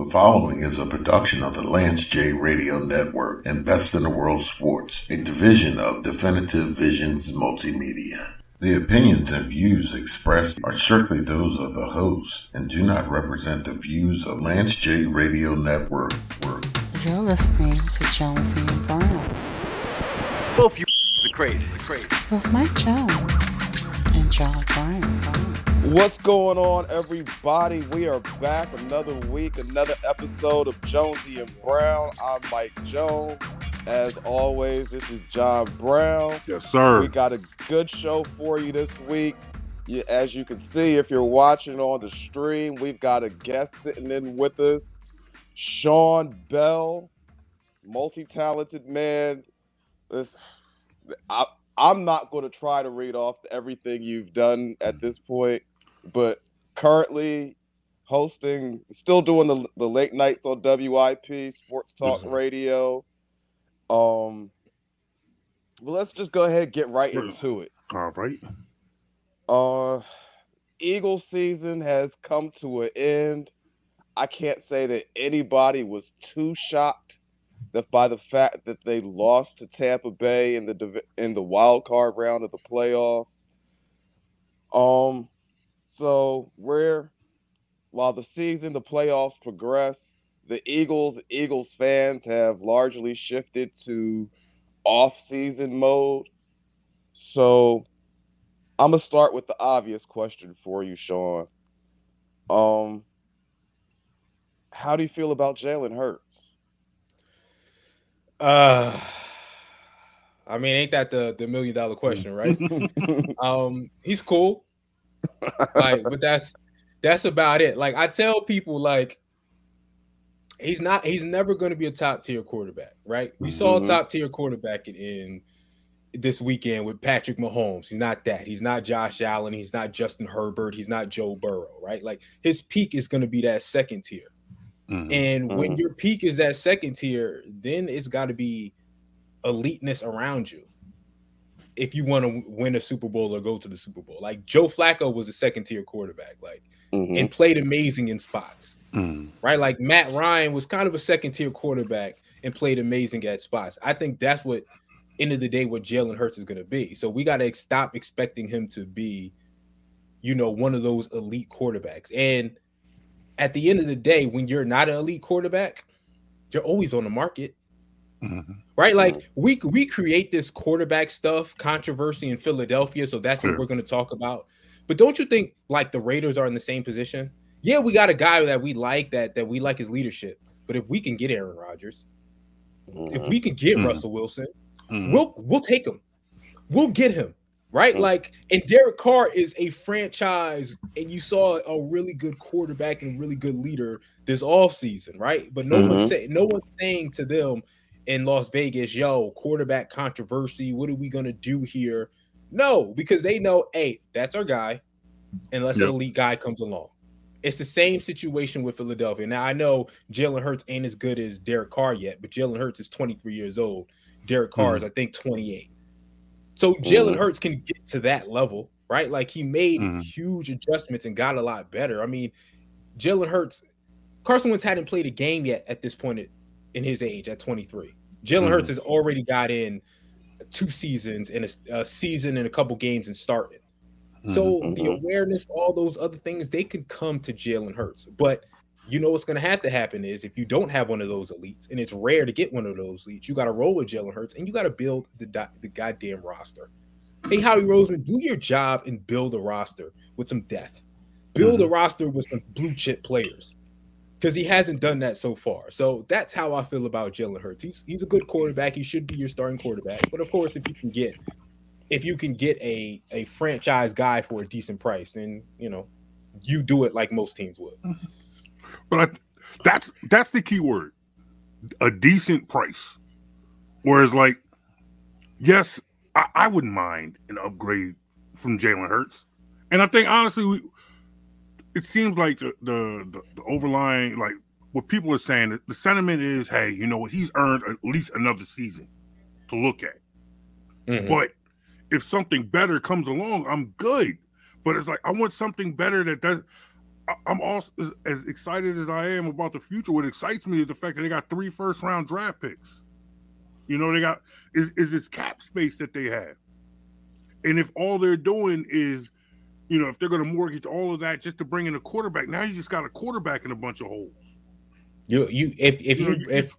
The following is a production of the Lance J Radio Network and Best in the World Sports, a division of Definitive Visions Multimedia. The opinions and views expressed are strictly those of the host and do not represent the views of Lance J Radio Network. You're listening to Jones and Brown. Both you are crazy. With Mike Jones and John Bryan. What's going on, everybody? We are back another week, another episode of Jonesy and Brown. I'm Mike Jones. As always, this is John Brown. Yes, sir. We got a good show for you this week. As you can see, if you're watching on the stream, we've got a guest sitting in with us, Sean Bell, multi-talented man. I'm not going to try to read off everything you've done at this point. But currently hosting, still doing the late nights on WIP Sports Talk Radio. Well, let's just go ahead and get right into it. All right. Eagles season has come to an end. I can't say that anybody was too shocked that by the fact that they lost to Tampa Bay in the wild card round of the playoffs. So while the playoffs progress, the Eagles fans have largely shifted to off-season mode. So I'm going to start with the obvious question for you, Sean. How do you feel about Jalen Hurts? I mean, ain't that the $1 million question, right? He's cool. Like, but that's about it. Like, I tell people, like, he's never going to be a top tier quarterback, right? We saw a top tier quarterback in this weekend with Patrick Mahomes. He's not that. He's not Josh Allen. He's not Justin Herbert. He's not Joe Burrow, right? Like, his peak is going to be that second tier. And when your peak is that second tier, then it's got to be eliteness around you if you want to win a Super Bowl or go to the Super Bowl. Like, Joe Flacco was a second tier quarterback, like, and played amazing in spots, right? Like, Matt Ryan was kind of a second tier quarterback and played amazing at spots. I think that's what, end of the day, what Jalen Hurts is going to be. So we got to stop expecting him to be, you know, one of those elite quarterbacks. And at the end of the day, when you're not an elite quarterback, you're always on the market, right? Like, we create this quarterback stuff, controversy in Philadelphia, so that's what we're going to talk about. But don't you think, like, the Raiders are in the same position? Yeah, we got a guy that we like, that we like his leadership. But if we can get Aaron Rodgers, if we can get Russell Wilson, we'll take him. We'll get him. Right? Like, and Derek Carr is a franchise, and you saw a really good quarterback and really good leader this offseason, right? But no one's saying to them in Las Vegas, yo, quarterback controversy, what are we going to do here? No, because they know, hey, that's our guy, unless an elite guy comes along. It's the same situation with Philadelphia. Now, I know Jalen Hurts ain't as good as Derek Carr yet, but Jalen Hurts is 23 years old. Derek Carr is, I think, 28. So Jalen Hurts can get to that level, right? Like, he made huge adjustments and got a lot better. I mean, Jalen Hurts, Carson Wentz hadn't played a game yet at this point in his age at 23. Jalen Hurts has already got in 2 seasons and a season and a couple games and started. So the awareness, all those other things, they could come to Jalen Hurts. But you know what's going to have to happen is if you don't have one of those elites, and it's rare to get one of those elites, you got to roll with Jalen Hurts, and you got to build the goddamn roster. Hey, Howie Roseman, do your job and build a roster with some depth. Build a roster with some blue-chip players, because he hasn't done that so far. So that's how I feel about Jalen Hurts. He's a good quarterback. He should be your starting quarterback. But, of course, if you can get a franchise guy for a decent price, then, you know, you do it like most teams would. But that's the key word, a decent price. Whereas, like, yes, I wouldn't mind an upgrade from Jalen Hurts. And I think, honestly, it seems like the overlying, like, what people are saying, the sentiment is, hey, you know what, he's earned at least another season to look at. But if something better comes along, I'm good. But it's like, I want something better that does – I'm also as excited as I am about the future. What excites me is the fact that they got 3 first-round draft picks. You know, they got is this cap space that they have. And if all they're doing is, you know, if they're going to mortgage all of that just to bring in a quarterback, now you just got a quarterback in a bunch of holes. If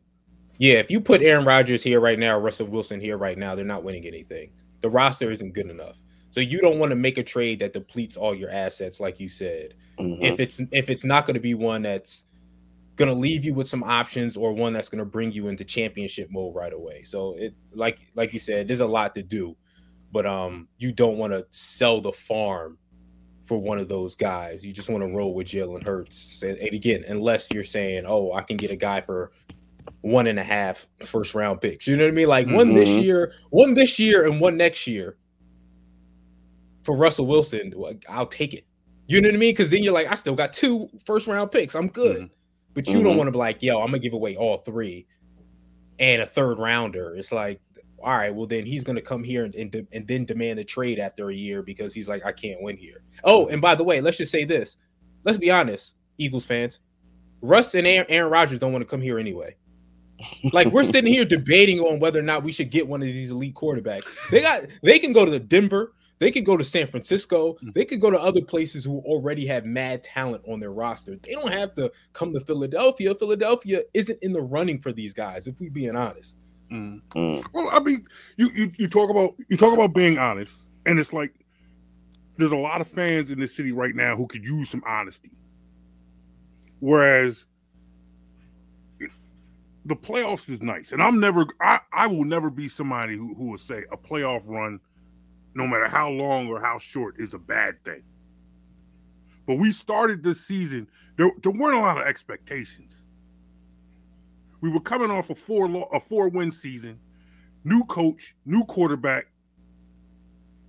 you put Aaron Rodgers here right now, Russell Wilson here right now, they're not winning anything. The roster isn't good enough. So you don't want to make a trade that depletes all your assets, like you said. Mm-hmm. If it's not going to be one that's going to leave you with some options or one that's going to bring you into championship mode right away. So it like you said, there's a lot to do, but you don't want to sell the farm for one of those guys. You just want to roll with Jalen Hurts. And again, unless you're saying, oh, I can get a guy for 1.5 first round picks. You know what I mean? Like mm-hmm. one this year and one next year for Russell Wilson. I'll take it. You know what I mean? Because then you're like, I still got 2 first round picks. I'm good. Mm-hmm. But you mm-hmm. don't want to be like, yo, I'm going to give away all 3 and a 3rd rounder. It's like, all right, well, then he's going to come here and then demand a trade after a year because he's like, I can't win here. Oh, and by the way, let's just say this. Let's be honest, Eagles fans. Russ and Aaron Rodgers don't want to come here anyway. Like, we're sitting here debating on whether or not we should get one of these elite quarterbacks. They can go to Denver. They could go to San Francisco. They could go to other places who already have mad talent on their roster. They don't have to come to Philadelphia. Philadelphia isn't in the running for these guys, if we're being honest. Mm. Well, I mean, you talk about being honest, and it's like there's a lot of fans in this city right now who could use some honesty. Whereas the playoffs is nice, and I will never be somebody who will say a playoff run, no matter how long or how short, is a bad thing. But we started this season, there weren't a lot of expectations. We were coming off a four-win season, new coach, new quarterback.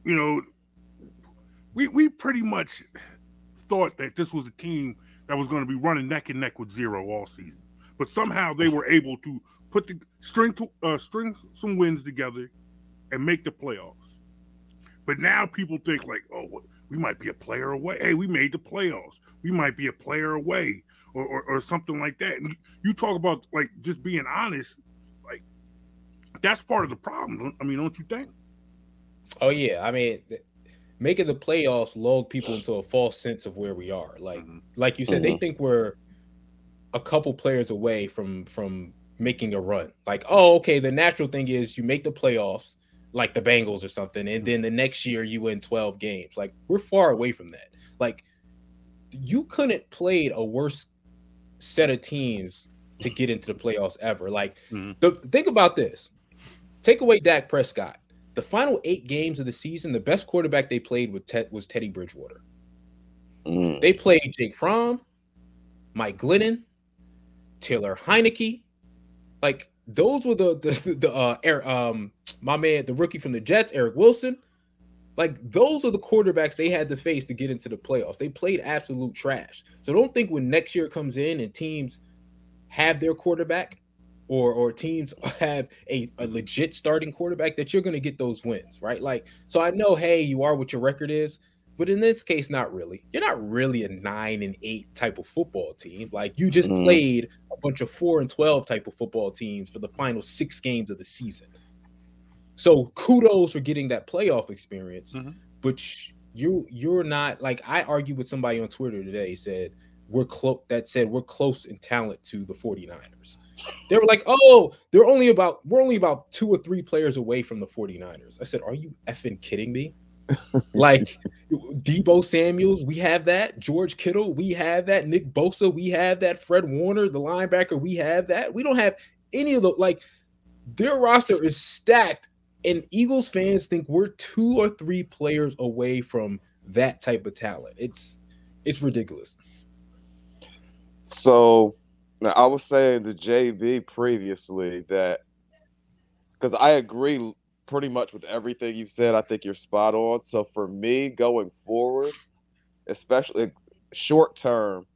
You know, we pretty much thought that this was a team that was going to be running neck and neck with zero all season. But somehow they were able to string some wins together and make the playoffs. But now people think like, oh, we might be a player away. Hey, we made the playoffs. We might be a player away or something like that. And you talk about like just being honest, like that's part of the problem. I mean, don't you think? Oh, yeah. I mean, making the playoffs lulled people into a false sense of where we are. Like you said, mm-hmm. they think we're a couple players away from making a run. Like, oh, okay, the natural thing is you make the playoffs, like the Bengals or something, and then the next year you win 12 games. Like, we're far away from that. Like, you couldn't played a worse set of teams to get into the playoffs ever. Like, mm-hmm. Think about this. Take away Dak Prescott. The final 8 games of the season, the best quarterback they played was Teddy Bridgewater. Mm-hmm. They played Jake Fromm, Mike Glennon, Taylor Heineke. Like, those were my man, the rookie from the Jets, Eric Wilson. Like, those are the quarterbacks they had to face to get into the playoffs. They played absolute trash. So don't think when next year comes in and teams have their quarterback or teams have a legit starting quarterback that you're going to get those wins, right? Like, so I know, hey, you are what your record is, but in this case, not really. You're not really a 9-8 type of football team. Like, you just mm-hmm. played a bunch of 4-12 type of football teams for the final 6 games of the season. So kudos for getting that playoff experience, mm-hmm. but you're not like, I argued with somebody on Twitter today said we're close in talent to the 49ers. They were like, oh, we're only about 2 or 3 players away from the 49ers. I said, are you effing kidding me? Like, Debo Samuels, we have that. George Kittle, we have that. Nick Bosa, we have that. Fred Warner, the linebacker, we have that. We don't have any of the, like, their roster is stacked, and Eagles fans think we're 2 or 3 players away from that type of talent. It's ridiculous. So now I was saying to JB previously that, because I agree pretty much with everything you've said, I think you're spot on. So for me going forward, especially short term,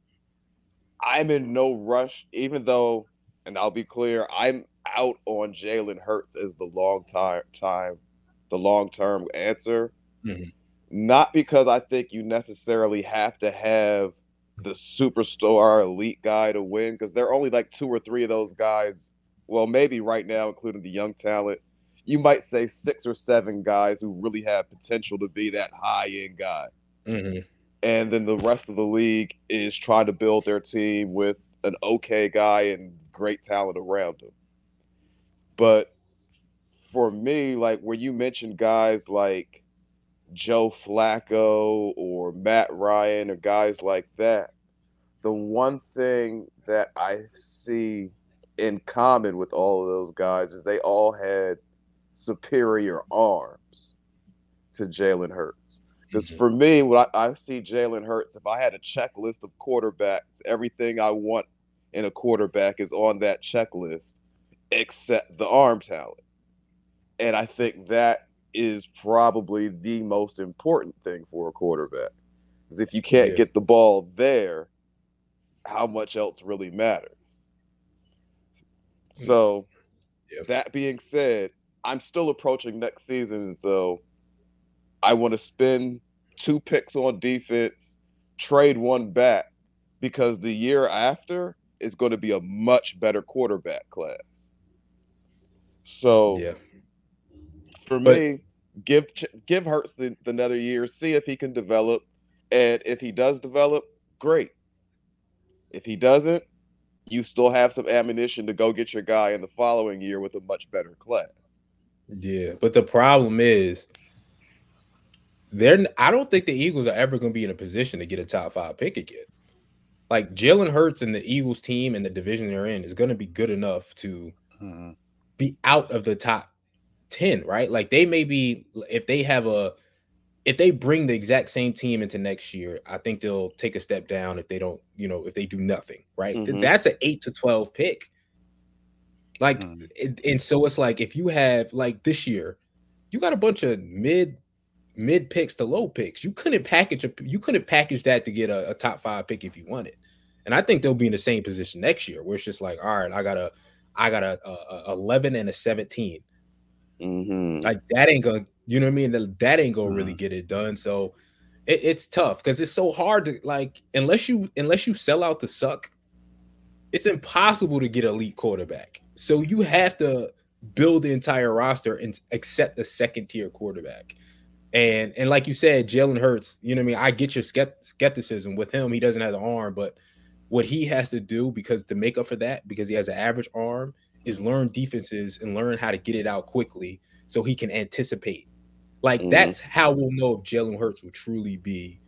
I'm in no rush, even though, and I'll be clear, I'm out on Jalen Hurts as the long-term answer. Mm-hmm. Not because I think you necessarily have to have the superstar elite guy to win, because there are only like two or three of those guys. Well, maybe right now, including the young talent, you might say 6 or 7 guys who really have potential to be that high-end guy. Mm-hmm. And then the rest of the league is trying to build their team with an okay guy and great talent around him. But for me, like where you mentioned guys like Joe Flacco or Matt Ryan or guys like that, the one thing that I see in common with all of those guys is they all had superior arms to Jalen Hurts. Because for me, when I see Jalen Hurts, if I had a checklist of quarterbacks, everything I want in a quarterback is on that checklist except the arm talent. And I think that is probably the most important thing for a quarterback. Because if you can't get the ball there, how much else really matters? So that being said, I'm still approaching next season, though. I want to spend 2 picks on defense, trade 1 back, because the year after is going to be a much better quarterback class. So for me, give Hurts the another year, see if he can develop. And if he does develop, great. If he doesn't, you still have some ammunition to go get your guy in the following year with a much better class. Yeah, but the problem is, I don't think the Eagles are ever going to be in a position to get a top 5 pick again. Like Jalen Hurts and the Eagles team and the division they're in is going to be good enough to be out of the top 10, right? Like they may be, if they bring the exact same team into next year, I think they'll take a step down if they don't, if they do nothing, right? Mm-hmm. That's an 8 to 12 pick. Like, and so it's like, if you have like this year, you got a bunch of mid picks to low picks. You couldn't package that to get a top 5 pick if you wanted. And I think they'll be in the same position next year, where it's just like, all right, I got a 11 and a 17. Mm-hmm. Like that ain't gonna, that ain't gonna really get it done. So it's tough because it's so hard to like unless you sell out to suck, it's impossible to get elite quarterback. So you have to build the entire roster and accept the second tier quarterback. And like you said, Jalen Hurts, I get your skepticism with him. He doesn't have the arm, but what he has to do to make up for that, because he has an average arm, is learn defenses and learn how to get it out quickly so he can anticipate. Like that's how we'll know if Jalen Hurts will truly be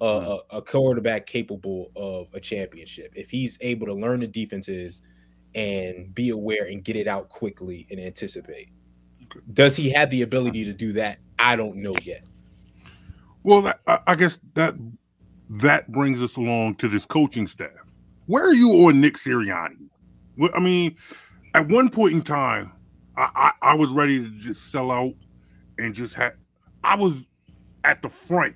a quarterback capable of a championship. If he's able to learn the defenses and be aware and get it out quickly and anticipate. Does he have the ability to do that? I don't know yet. Well, I guess that brings us along to this coaching staff. Where are you on Nick Sirianni? I mean, at one point in time, I was ready to just sell out and just have. I was at the front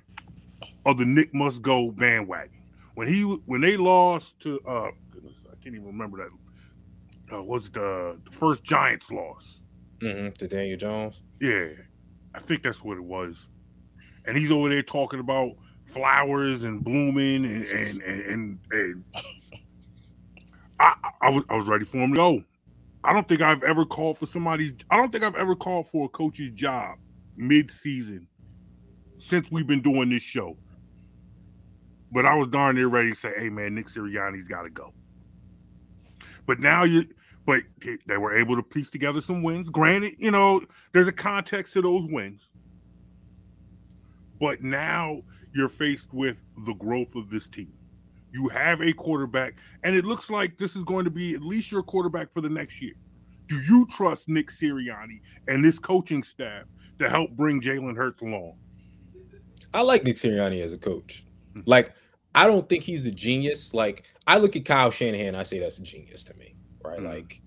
of the Nick must go bandwagon when they lost to. Goodness, I can't even remember that. Was the first Giants loss? Mm-hmm, to Daniel Jones. Yeah, I think that's what it was. And he's over there talking about flowers and blooming and I was ready for him to go. I don't think I've ever called for a coach's job mid-season since we've been doing this show. But I was darn near ready to say, "Hey man, Nick Sirianni's got to go." But they were able to piece together some wins. Granted, there's a context to those wins. But now you're faced with the growth of this team. You have a quarterback, and it looks like this is going to be at least your quarterback for the next year. Do you trust Nick Sirianni and this coaching staff to help bring Jalen Hurts along? I like Nick Sirianni as a coach. Like, I don't think he's a genius. Like, I look at Kyle Shanahan, I say that's a genius to me. Right, like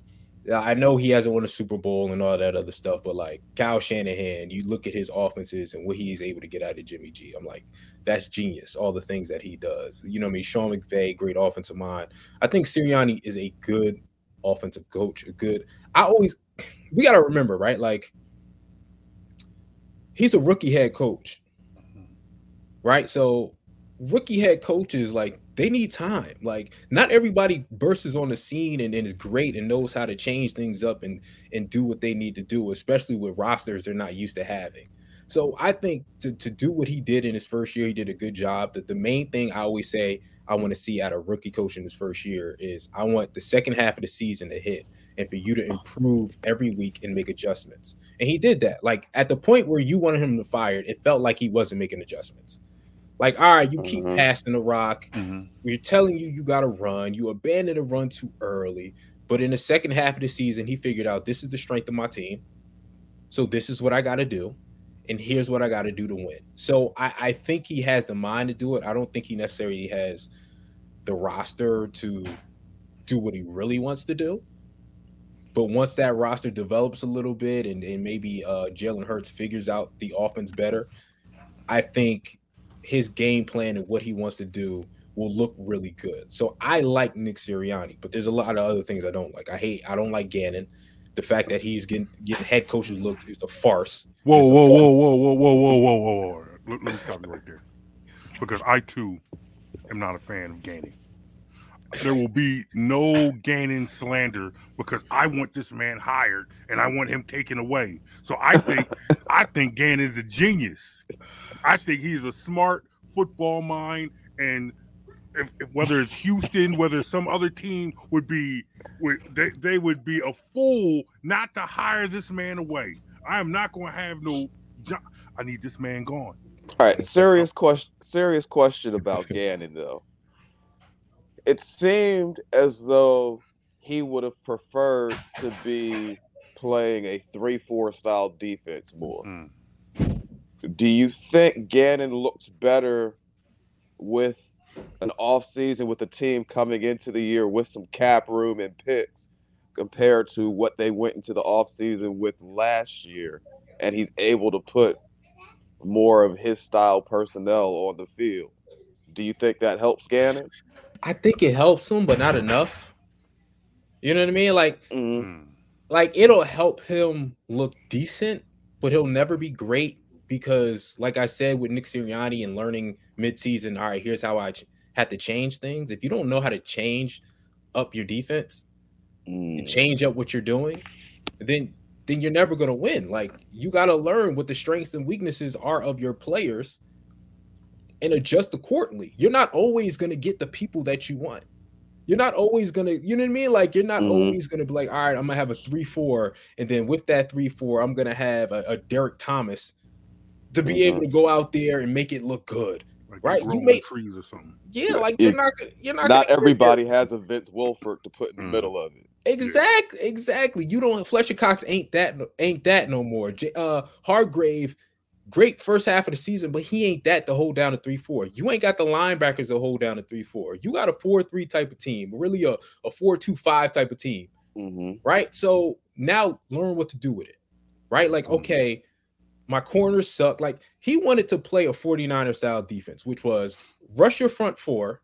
I know he hasn't won a Super Bowl and all that other stuff, but like Kyle Shanahan, you look at his offenses and what he's able to get out of Jimmy G. I'm like, that's genius. All the things that he does, Sean McVay, great offensive mind. I think Sirianni is a good offensive coach. We got to remember, right? Like he's a rookie head coach, right? So rookie head coaches, like they need time. Like, not everybody bursts on the scene and is great and knows how to change things up and do what they need to do, especially with rosters they're not used to having. So I think to do what he did in his first year, he did a good job. That the main thing I always say I want to see out of rookie coach in his first year is I want the second half of the season to hit and for you to improve every week and make adjustments. And he did that. Like, at the point where you wanted him to fire, it felt like he wasn't making adjustments. Like, all right, you keep passing the rock. We're telling you got to run. You abandon the run too early. But in the second half of the season, he figured out this is the strength of my team. So this is what I got to do. And here's what I got to do to win. So I think he has the mind to do it. I don't think he necessarily has the roster to do what he really wants to do. But once that roster develops a little bit and maybe Jalen Hurts figures out the offense better, I think his game plan and what he wants to do will look really good. So I like Nick Sirianni, but there's a lot of other things I don't like. I don't like Gannon. The fact that he's getting head coaches looks is a farce. Whoa. Let me stop you right there. Because I, too, am not a fan of Gannon. There will be no Gannon slander because I want this man hired and I want him taken away. So I think Gannon's a genius. I think he's a smart football mind, and if whether it's Houston, whether some other team they would be a fool not to hire this man away. I am not going to have no job. I need this man gone. All right, serious question about Gannon though. It seemed as though he would have preferred to be playing a 3-4 style defense more. Do you think Gannon looks better with an offseason, with a team coming into the year with some cap room and picks compared to what they went into the offseason with last year, and he's able to put more of his style personnel on the field? Do you think that helps Gannon? I think it helps him, but not enough. You know what I mean? Like it'll help him look decent, but he'll never be great because, like I said, with Nick Sirianni and learning midseason, all right, here's how I had to change things. If you don't know how to change up your defense and change up what you're doing, then you're never going to win. Like, you got to learn what the strengths and weaknesses are of your players and adjust accordingly. You're not always going to get the people that you want. You're not always going to, you know what I mean? Like, you're not always going to be like, all right, I'm going to have a 3-4. And then with that 3-4, I'm going to have a Derek Thomas to be able to go out there and make it look good. Like, right? You make trees or something. Yeah. Like, you're not everybody has a Vince Wilfork to put in the middle of it. Exactly. You don't, Fletcher Cox ain't that no more. Hargrave, great first half of the season, but he ain't that to hold down a 3-4. You ain't got the linebackers to hold down a 3-4. You got a 4-3 type of team, really a 4-2-5 type of team, right? So now learn what to do with it, right? Like, okay, my corners suck. Like, he wanted to play a 49er-style defense, which was rush your front four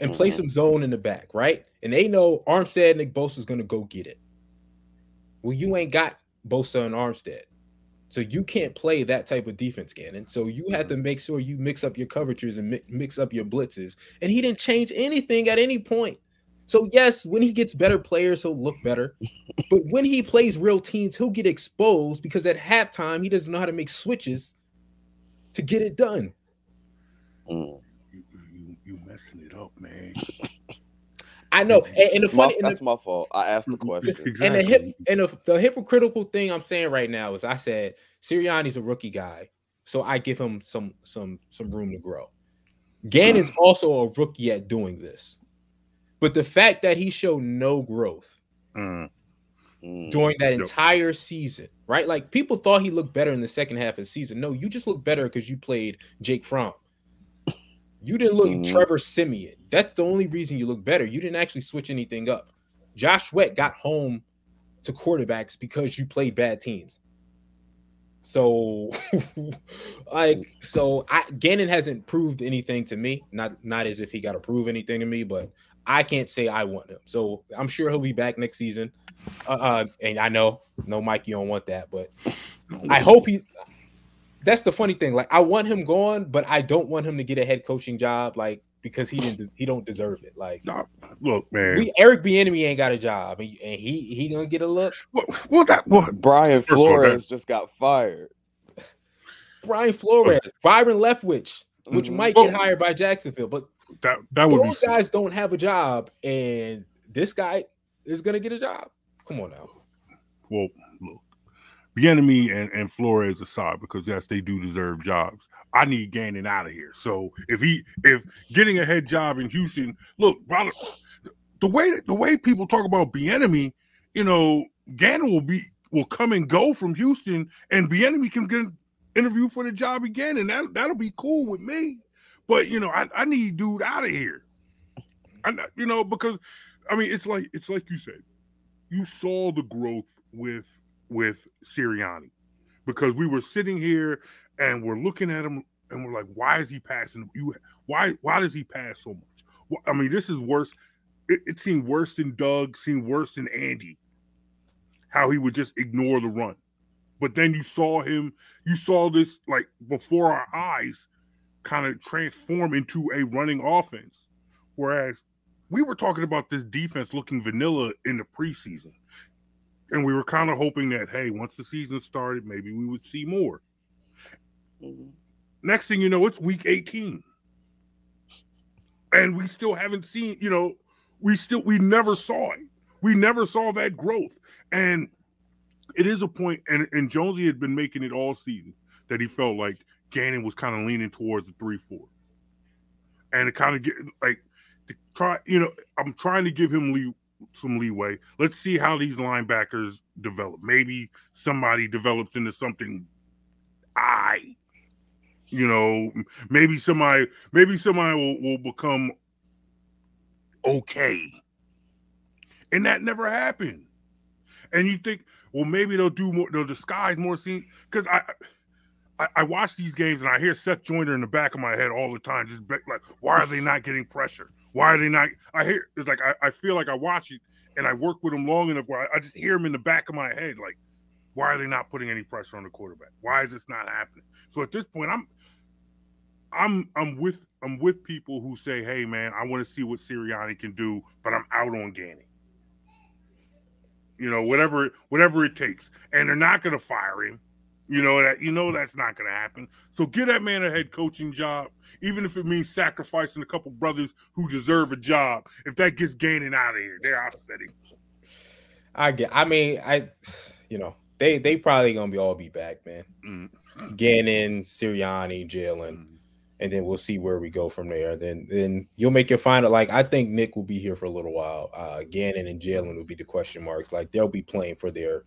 and play some zone in the back, right? And they know Armstead and Nick Bosa is going to go get it. Well, you ain't got Bosa and Armstead. So you can't play that type of defense, Gannon. So you have to make sure you mix up your covertures and mix up your blitzes. And he didn't change anything at any point. So, yes, when he gets better players, he'll look better. But when he plays real teams, he'll get exposed because at halftime, he doesn't know how to make switches to get it done. You messing it up, man. I know, and the funny, that's my fault. I asked the question. Exactly. And the hypocritical thing I'm saying right now is I said Sirianni's a rookie guy, so I give him some room to grow. Gannon's also a rookie at doing this, but the fact that he showed no growth during that entire season, right? Like, people thought he looked better in the second half of the season. No, you just look better because you played Jake Fromm. You didn't look Trevor Siemian. That's the only reason you look better. You didn't actually switch anything up. Josh Sweat got home to quarterbacks because you played bad teams. So, Gannon hasn't proved anything to me. Not as if he got to prove anything to me, but I can't say I want him. So I'm sure he'll be back next season. And I know, Mike, you don't want that, but I hope he. That's the funny thing. Like, I want him gone, but I don't want him to get a head coaching job. Like, because he don't deserve it. Like, nah, look, man, Eric Bieniemy ain't got a job, and he gonna get a look. What? Brian Flores just got fired. Brian Flores, Byron Leftwich, which might get hired by Jacksonville, but that would those guys don't have a job, and this guy is gonna get a job. Come on now. Well, look, Bieniemy and Flores aside, because yes, they do deserve jobs. I need Gannon out of here. So if getting a head job in Houston, look, brother, the way people talk about Bieniemy, you know, Gannon will come and go from Houston, and Bieniemy can get interview for the job again, and that'll be cool with me. But you know, I need dude out of here. Because I mean, it's like you said, you saw the growth with Sirianni, because we were sitting here and we're looking at him and we're like, why is he passing? Why does he pass so much? Well, I mean, this is worse. It seemed worse than Doug, seemed worse than Andy. How he would just ignore the run. But then you saw this like before our eyes kind of transform into a running offense. Whereas we were talking about this defense looking vanilla in the preseason. And we were kind of hoping that, hey, once the season started, maybe we would see more. Mm-hmm. Next thing you know, it's week 18. And we still haven't seen, you know, we never saw it. We never saw that growth. And it is a point, and Jonesy had been making it all season, that he felt like Gannon was kind of leaning towards the 3-4. And it kind of get like, I'm trying to give him some leeway. Let's see how these linebackers develop. Maybe somebody develops into something. Maybe somebody will become okay. And that never happened. And you think, well, maybe they'll do more. They'll disguise more scenes, because I watch these games and I hear Seth Joyner in the back of my head all the time. Just like, why are they not getting pressure? Why are they not? I hear it's like I feel like I watch it and I work with them long enough where I just hear them in the back of my head. Like, why are they not putting any pressure on the quarterback? Why is this not happening? So at this point, I'm with people who say, hey man, I want to see what Sirianni can do, but I'm out on Gannon. You know, whatever it takes, and they're not going to fire him. That's not going to happen. So get that man a head coaching job, even if it means sacrificing a couple brothers who deserve a job. If that gets Gannon out of here, they're offsetting. They probably going to all be back, man. Mm. Gannon, Sirianni, Jalen, and then we'll see where we go from there. Then you'll make your final. Like, I think Nick will be here for a little while. Gannon and Jalen will be the question marks. Like, they'll be playing for their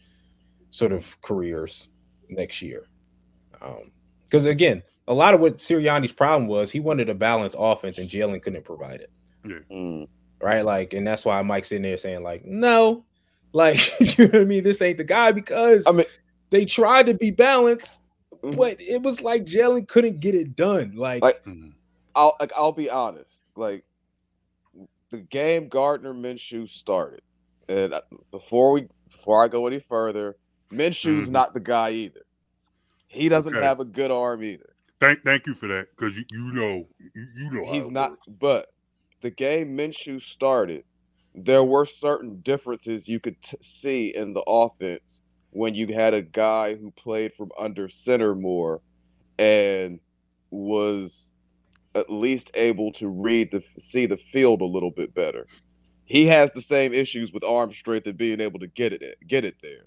sort of careers next year. Because again, a lot of what Sirianni's problem was, he wanted a balanced offense, and Jalen couldn't provide it. Yeah. Mm. Right? Like, and that's why Mike's sitting there saying, like, no, like, you know what I mean? This ain't the guy, because they tried to be balanced. But it was like Jalen couldn't get it done. I'll be honest. Like, the game Gardner Minshew started, and before I go any further, Minshew's not the guy either. He doesn't have a good arm either. Thank you for that, because you know he's not. Works. But the game Minshew started, there were certain differences you could see in the offense. When you had a guy who played from under center more and was at least able to see the field a little bit better. He has the same issues with arm strength and being able to get it there.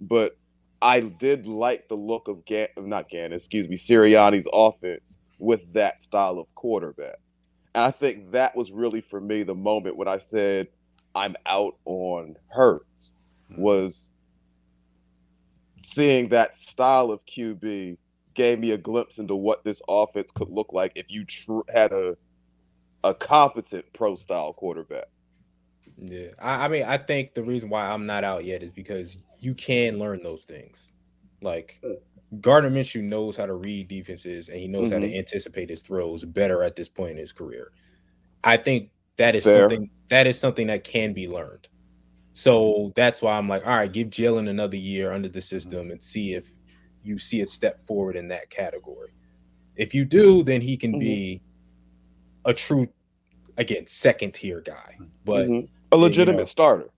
But I did like the look of Sirianni's offense with that style of quarterback. And I think that was really, for me, the moment when I said I'm out on Hurts, was seeing that style of QB gave me a glimpse into what this offense could look like if you had a competent pro-style quarterback. Yeah. I think the reason why I'm not out yet is because you can learn those things. Like, Gardner Minshew knows how to read defenses, and he knows how to anticipate his throws better at this point in his career. I think that is something that can be learned. So that's why I'm like, all right, give Jalen another year under the system and see if you see a step forward in that category. If you do, then he can be a true, again, second tier guy, but mm-hmm. a legitimate starter.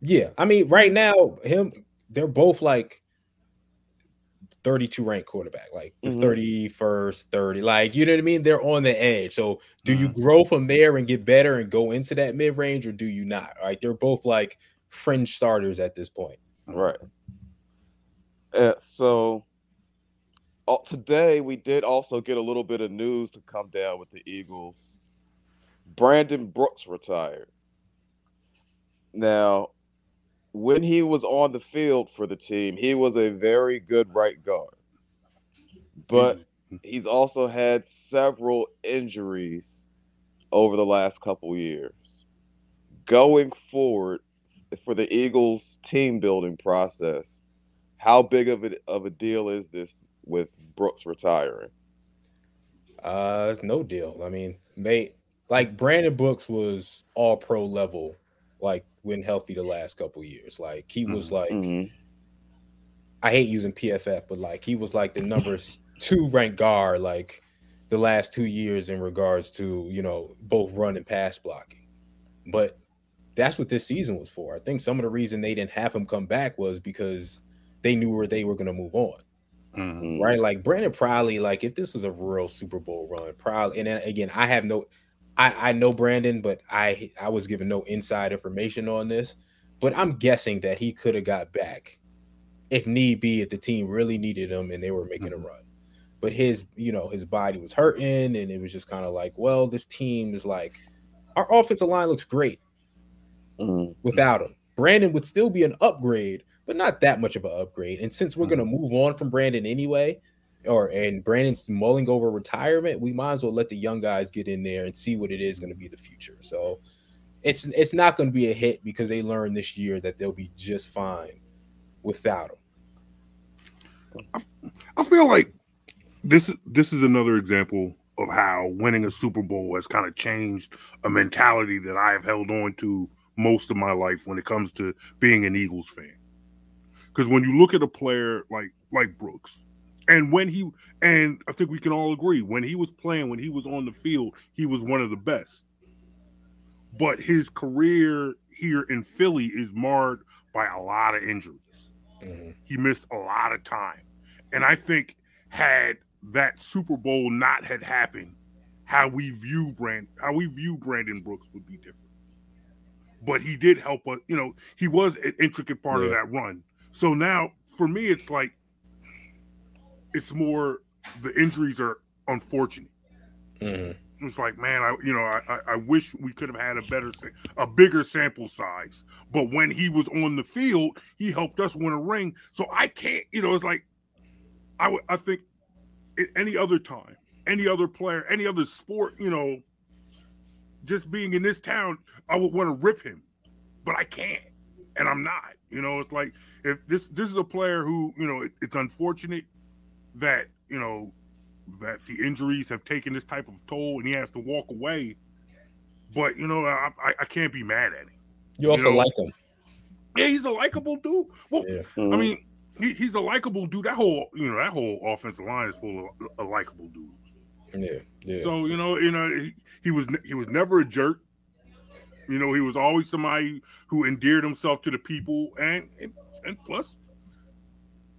Yeah. I mean, right now, they're both like 32 ranked quarterback, like the 31st, 30, like, you know what I mean? They're on the edge. So do you grow from there and get better and go into that mid range, or do you not? All right. They're both like fringe starters at this point. Right. So today we did also get a little bit of news to come down with the Eagles. Brandon Brooks retired. Now, when he was on the field for the team, he was a very good right guard. But he's also had several injuries over the last couple years. Going forward for the Eagles team building process, how big of a deal is this with Brooks retiring? It's no deal. I mean, Brandon Brooks was all pro level, like, when healthy the last couple years. Like, he was like, I hate using PFF, but like, he was like the number 2 ranked guard, like, the last 2 years in regards to, you know, both run and pass blocking. But that's what this season was for. I think some of the reason they didn't have him come back was because they knew where they were going to move on. Mm-hmm. Right. Like, Brandon probably, like, if this was a real Super Bowl run, probably, and then again, I know Brandon, but I was given no inside information on this, but I'm guessing that he could have got back if need be, if the team really needed him and they were making a run. But his body was hurting, and it was just kind of like, well, this team is like, our offensive line looks great without him. Brandon would still be an upgrade, but not that much of an upgrade. And since we're going to move on from Brandon anyway, and Brandon's mulling over retirement, we might as well let the young guys get in there and see what it is going to be the future. So it's not going to be a hit, because they learned this year that they'll be just fine without him. I feel like this is another example of how winning a Super Bowl has kind of changed a mentality that I have held on to most of my life when it comes to being an Eagles fan. Because when you look at a player like Brooks, and I think we can all agree, when he was playing, when he was on the field, he was one of the best. But his career here in Philly is marred by a lot of injuries. Mm-hmm. He missed a lot of time. And I think had that Super Bowl not had happened, how we view Brandon Brooks would be different. But he did help us. You know, he was an intricate part of that run. So now for me, it's like, it's more the injuries are unfortunate. Mm-hmm. It's like, man, I wish we could have had a bigger sample size. But when he was on the field, he helped us win a ring. So I can't, it's like, I think at any other time, any other player, any other sport, just being in this town, I would want to rip him, but I can't, and I'm not. It's like, if this is a player who, it's unfortunate that, that the injuries have taken this type of toll and he has to walk away. But, I can't be mad at him. You also like him. Yeah, he's a likable dude. Well, yeah. I mean, he's a likable dude. That whole offensive line is full of likable dudes. Yeah, yeah. So, he was never a jerk. He was always somebody who endeared himself to the people and plus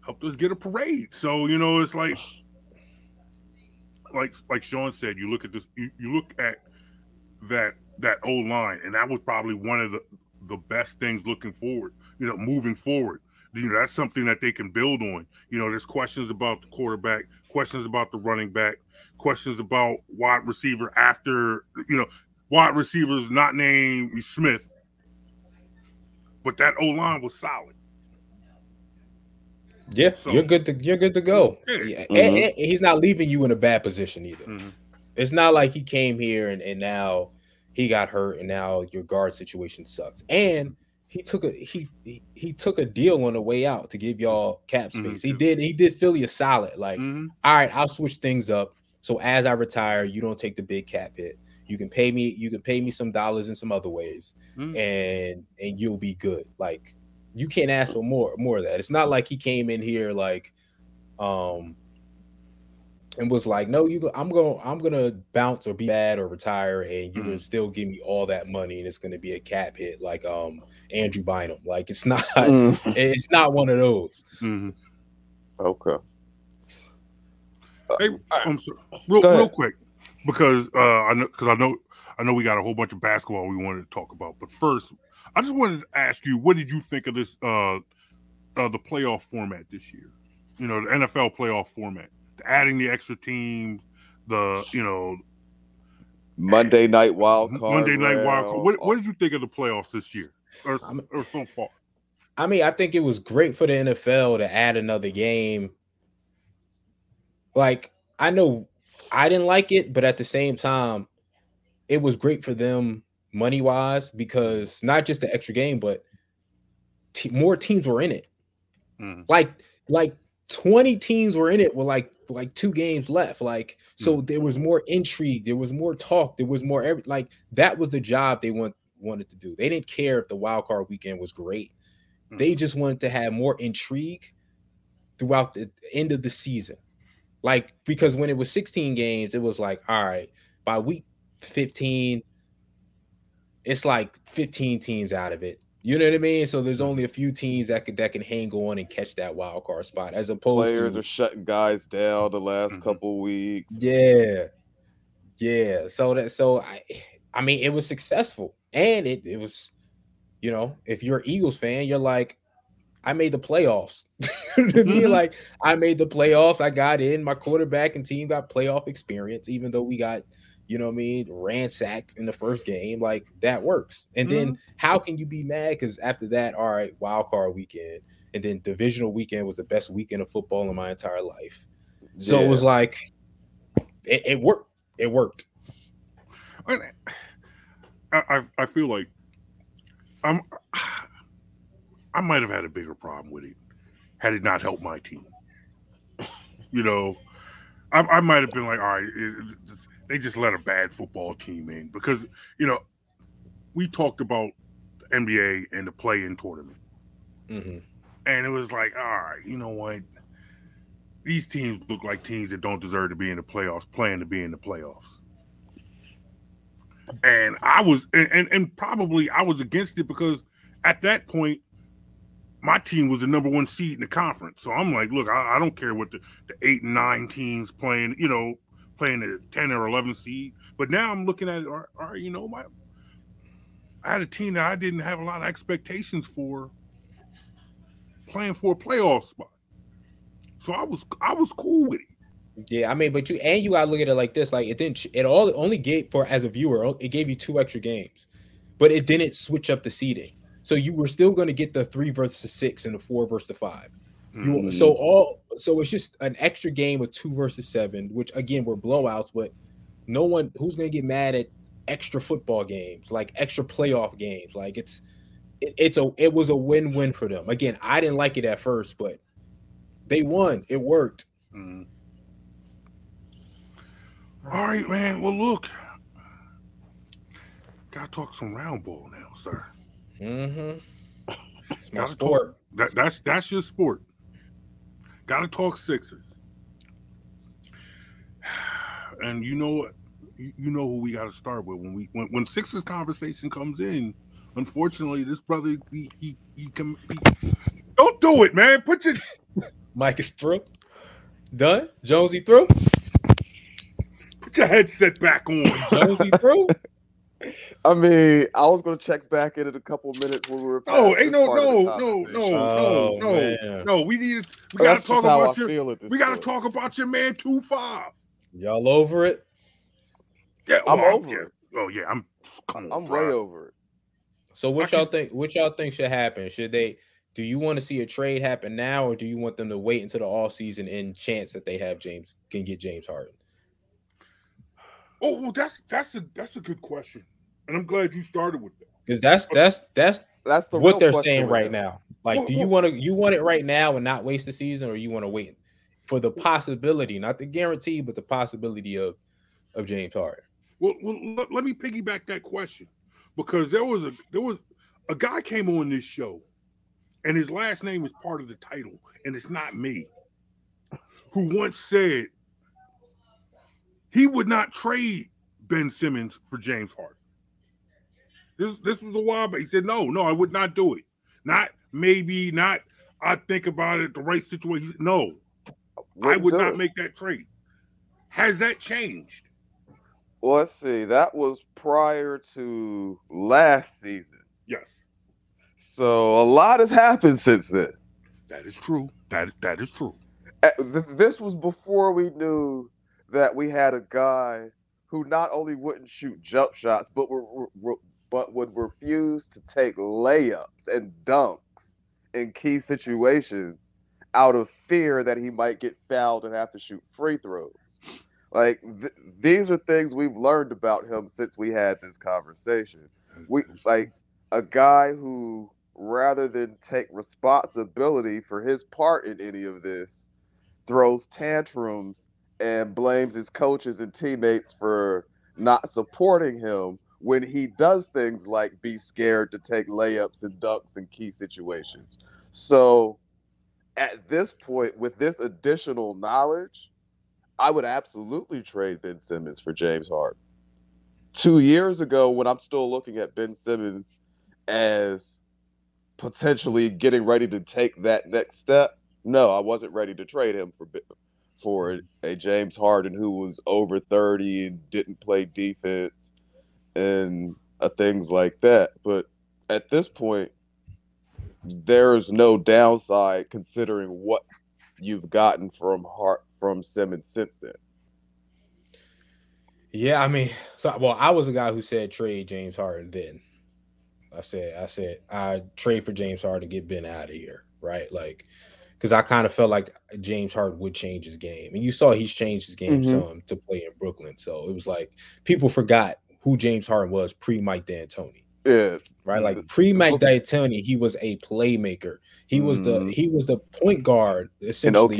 helped us get a parade. So, it's like Sean said, you look at this, you look at that old line, and that was probably one of the best things looking forward, moving forward. That's something that they can build on. There's questions about the quarterback, questions about the running back, questions about wide receiver after, wide receivers not named Smith. But that O-line was solid. Yeah, so, you're good to go. Yeah. Yeah. Mm-hmm. And he's not leaving you in a bad position either. Mm-hmm. It's not like he came here and now he got hurt and now your guard situation sucks. And he took a deal on the way out to give y'all cap space. Mm-hmm. He did Philly a solid. Like, all right, I'll switch things up. So as I retire, you don't take the big cap hit. You can pay me some dollars in some other ways, and you'll be good. Like, you can't ask for more of that. It's not like he came in here like and was like, no, you I'm gonna bounce or be bad or retire, and you can still give me all that money, and it's gonna be a cap hit like Andrew Bynum. Like it's not it's not one of those. Mm-hmm. Okay. Hey, I'm sorry. Real quick, because I know we got a whole bunch of basketball we wanted to talk about, but first I just wanted to ask you, what did you think of this the playoff format this year? You know, the NFL playoff format, adding the extra teams, the Monday night wild card. What did you think of the playoffs this year, or so far? I mean, I think it was great for the NFL to add another game. Like, I know I didn't like it, but at the same time, it was great for them money-wise because not just the extra game, but more teams were in it. Mm. Like 20 teams were in it with like two games left. Like, so there was more intrigue. There was more talk. There was more that was the job they wanted to do. They didn't care if the wild card weekend was great. Mm. They just wanted to have more intrigue throughout the end of the season. Like, because when it was 16 games, it was like, all right, by week 15, it's like 15 teams out of it. You know what I mean? So there's only a few teams that can hang on and catch that wild card spot, as opposed to players are shutting guys down the last couple weeks. Yeah. So I mean, it was successful, and it was, if you're an Eagles fan, you're like, I made the playoffs. You know what I mean? Like, I made the playoffs. I got in. My quarterback and team got playoff experience, even though we got, ransacked in the first game. Like, that works. And then how can you be mad? Because after that, all right, wild card weekend. And then divisional weekend was the best weekend of football in my entire life. Yeah. So it was like, it worked. It worked. I feel like I might have had a bigger problem with it had it not helped my team. I might have been like, all right, they just let a bad football team in, because, we talked about the NBA and the play-in tournament. Mm-hmm. And it was like, all right, you know what? These teams look like teams that don't deserve to be in the playoffs, playing to be in the playoffs. And I was, and probably I was against it because at that point, my team was the number one seed in the conference. So I'm like, look, I don't care what the 8 and 9 teams playing the 10 or 11 seed. But now I'm looking at it, all right, I had a team that I didn't have a lot of expectations for playing for a playoff spot. So I was cool with it. Yeah, I mean, but you gotta look at it like this. Like, it only gave you two extra games, but it didn't switch up the seeding. So you were still going to get the 3 versus 6 and the 4 versus 5. So it's just an extra game of 2 versus 7, which again were blowouts. But no one who's going to get mad at extra football games, like extra playoff games. Like it was a win-win for them. Again, I didn't like it at first, but they won. It worked. Mm. All right, man. Well, look, gotta talk some round ball now, sir. Mm-hmm. It's my sport. That's your sport. Gotta talk Sixers. And you know what? You know who we gotta start with when Sixers conversation comes in. Unfortunately, this brother he don't do it, man. Put your Mike is through. Done. Jonesy through. Put your headset back on. Jonesy through. I mean, I was gonna check back in a couple minutes when we were. No. We gotta talk about your man 2-5. Y'all over it? Yeah, I'm over it. Oh yeah, I'm over it. So what y'all think should happen? Should they? Do you want to see a trade happen now, or do you want them to wait until the offseason and chance that they have James Harden? Oh well, that's a good question. And I'm glad you started with that. Because that's the what they're saying right now. Like, do you want it right now and not waste the season, or you want to wait for the possibility, not the guarantee, but the possibility of James Harden? Well, let me piggyback that question, because there was a guy came on this show, and his last name was part of the title, and it's not me, who once said He would not trade Ben Simmons for James Harden. This was a while back. He said, no, I would not do it. Not maybe, not I think about it, the right situation. No, I would not make that trade. Has that changed? Well, let's see. That was prior to last season. Yes. So a lot has happened since then. That is true. That is true. This was before we knew that we had a guy who not only wouldn't shoot jump shots, but would refuse to take layups and dunks in key situations out of fear that he might get fouled and have to shoot free throws. Like, these are things we've learned about him since we had this conversation. We like a guy who, rather than take responsibility for his part in any of this, throws tantrums and blames his coaches and teammates for not supporting him when he does things like be scared to take layups and dunks in key situations. So at this point, with this additional knowledge, I would absolutely trade Ben Simmons for James Harden. 2 years ago, when I'm still looking at Ben Simmons as potentially getting ready to take that next step, no, I wasn't ready to trade him for a James Harden who was over 30 and didn't play defense and things like that. But at this point, there is no downside considering what you've gotten from Simmons since then. Yeah, I mean, I was a guy who said trade James Harden then. I said I trade for James Harden to get Ben out of here, right? Like, because I kind of felt like James Harden would change his game. And you saw he's changed his game some to play in Brooklyn. So it was like people forgot who James Harden was pre-Mike D'Antoni. Yeah. Right? Like pre-Mike D'Antoni, he was a playmaker. He was the point guard essentially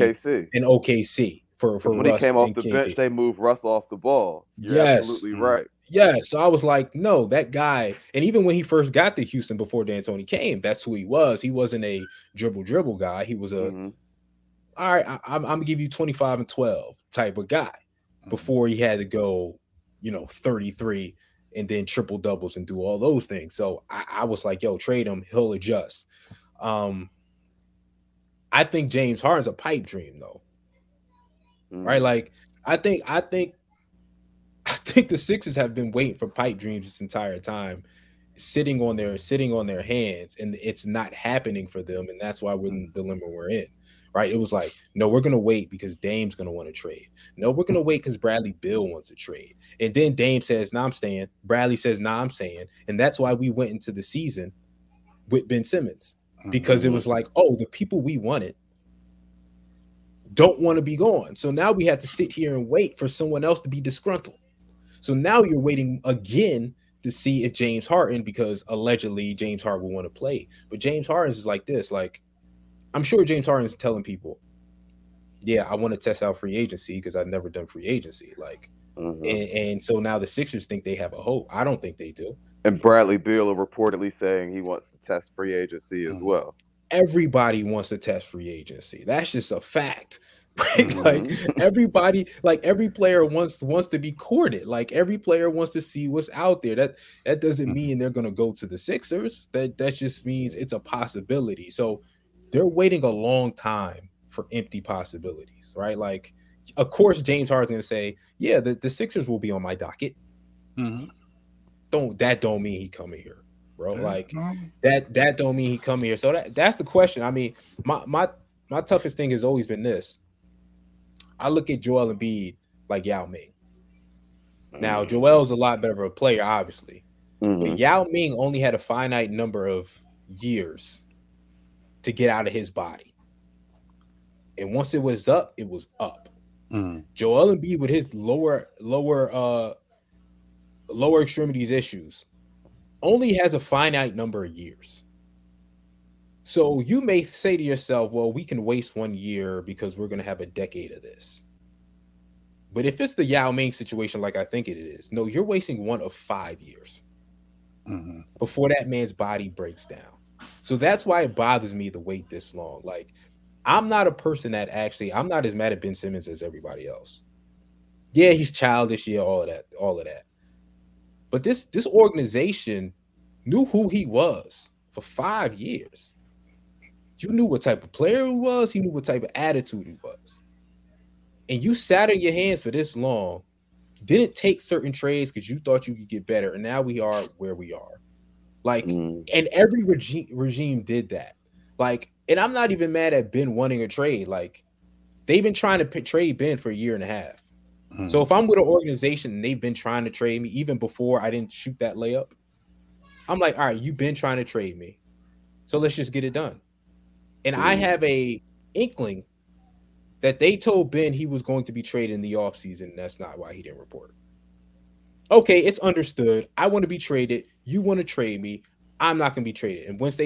in OKC. For when Russ he came off the bench, they moved Russ off the ball. You're absolutely right. Yeah, so I was like, no, that guy. And even when he first got to Houston before D'Antoni came, that's who he was. He wasn't a dribble guy. He was a all right, I'm gonna give you 25 and 12 type of guy before he had to go, 33 and then triple doubles and do all those things. So I was like, yo, trade him. He'll adjust. I think James Harden's a pipe dream though. Right? Like I think the Sixers have been waiting for pipe dreams this entire time, sitting on their hands, and it's not happening for them. And that's why we're in the dilemma we're in, right? It was like, no, we're going to wait because Dame's going to want to trade. No, we're going to wait because Bradley Beal wants to trade. And then Dame says, no, I'm staying. Bradley says, no, I'm staying. And that's why we went into the season with Ben Simmons, because it was like, oh, the people we wanted don't want to be gone. So now we have to sit here and wait for someone else to be disgruntled. So now you're waiting again to see if James Harden, because allegedly James Harden will want to play. But James Harden is like this. Like, I'm sure James Harden is telling people, yeah, I want to test out free agency because I've never done free agency. Like, and so now the Sixers think they have a hope. I don't think they do. And Bradley Beal are reportedly saying he wants to test free agency as well. Everybody wants to test free agency. That's just a fact, right? Like everybody, like every player wants to be courted. Like every player wants to see what's out there. That doesn't mean they're going to go to the Sixers. That just means it's a possibility. So they're waiting a long time for empty possibilities, right? Like, of course, James Harden's going to say, yeah, the Sixers will be on my docket. That don't mean he coming here, bro. Like that don't mean he come here. So that's the question. I mean, my toughest thing has always been this. I look at Joel Embiid like Yao Ming. Now Joel's a lot better of a player, obviously, but Yao Ming only had a finite number of years to get out of his body, and once it was up, it was up. Joel Embiid with his lower extremities issues only has a finite number of years. So you may say to yourself, well, we can waste 1 year because we're going to have a decade of this. But if it's the Yao Ming situation, like I think it is, no, you're wasting one of 5 years before that man's body breaks down. So that's why it bothers me to wait this long. Like, I'm not as mad at Ben Simmons as everybody else. Yeah, he's childish, yeah, all of that. But this organization knew who he was for 5 years. You knew what type of player he was. He knew what type of attitude he was. And you sat on your hands for this long, didn't take certain trades because you thought you could get better. And now we are where we are. Like, and every regime did that. Like, and I'm not even mad at Ben wanting a trade. Like, they've been trying to trade Ben for a year and a half. Mm. So if I'm with an organization and they've been trying to trade me, even before I didn't shoot that layup, I'm like, all right, you've been trying to trade me. So let's just get it done. And I have a inkling that they told Ben he was going to be traded in the offseason, and that's not why he didn't report. Okay, it's understood. I want to be traded. You want to trade me. I'm not going to be traded. And once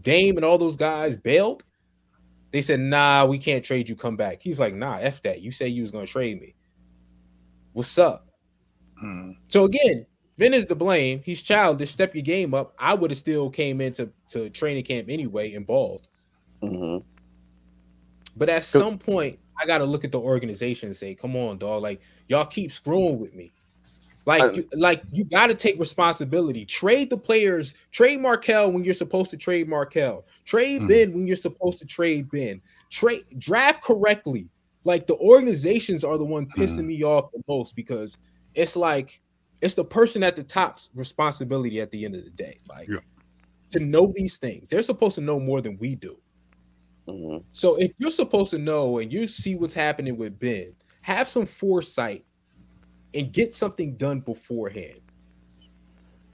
Dame and all those guys bailed, they said, nah, we can't trade you. Come back. He's like, nah, F that. You say you was going to trade me. What's up? Mm. So again, Ben is to blame. He's childish. Step your game up. I would have still came into training camp anyway and balled. Mm-hmm. But at some point, I got to look at the organization and say, come on, dog. Like, y'all keep screwing with me. You got to take responsibility. Trade the players. Trade Markelle when you're supposed to trade Markelle. Trade Ben when you're supposed to trade Ben. Draft correctly. Like, the organizations are the one pissing me off the most, because it's like, it's the person at the top's responsibility at the end of the day, to know these things. They're supposed to know more than we do. Mm-hmm. So if you're supposed to know and you see what's happening with Ben, have some foresight and get something done beforehand.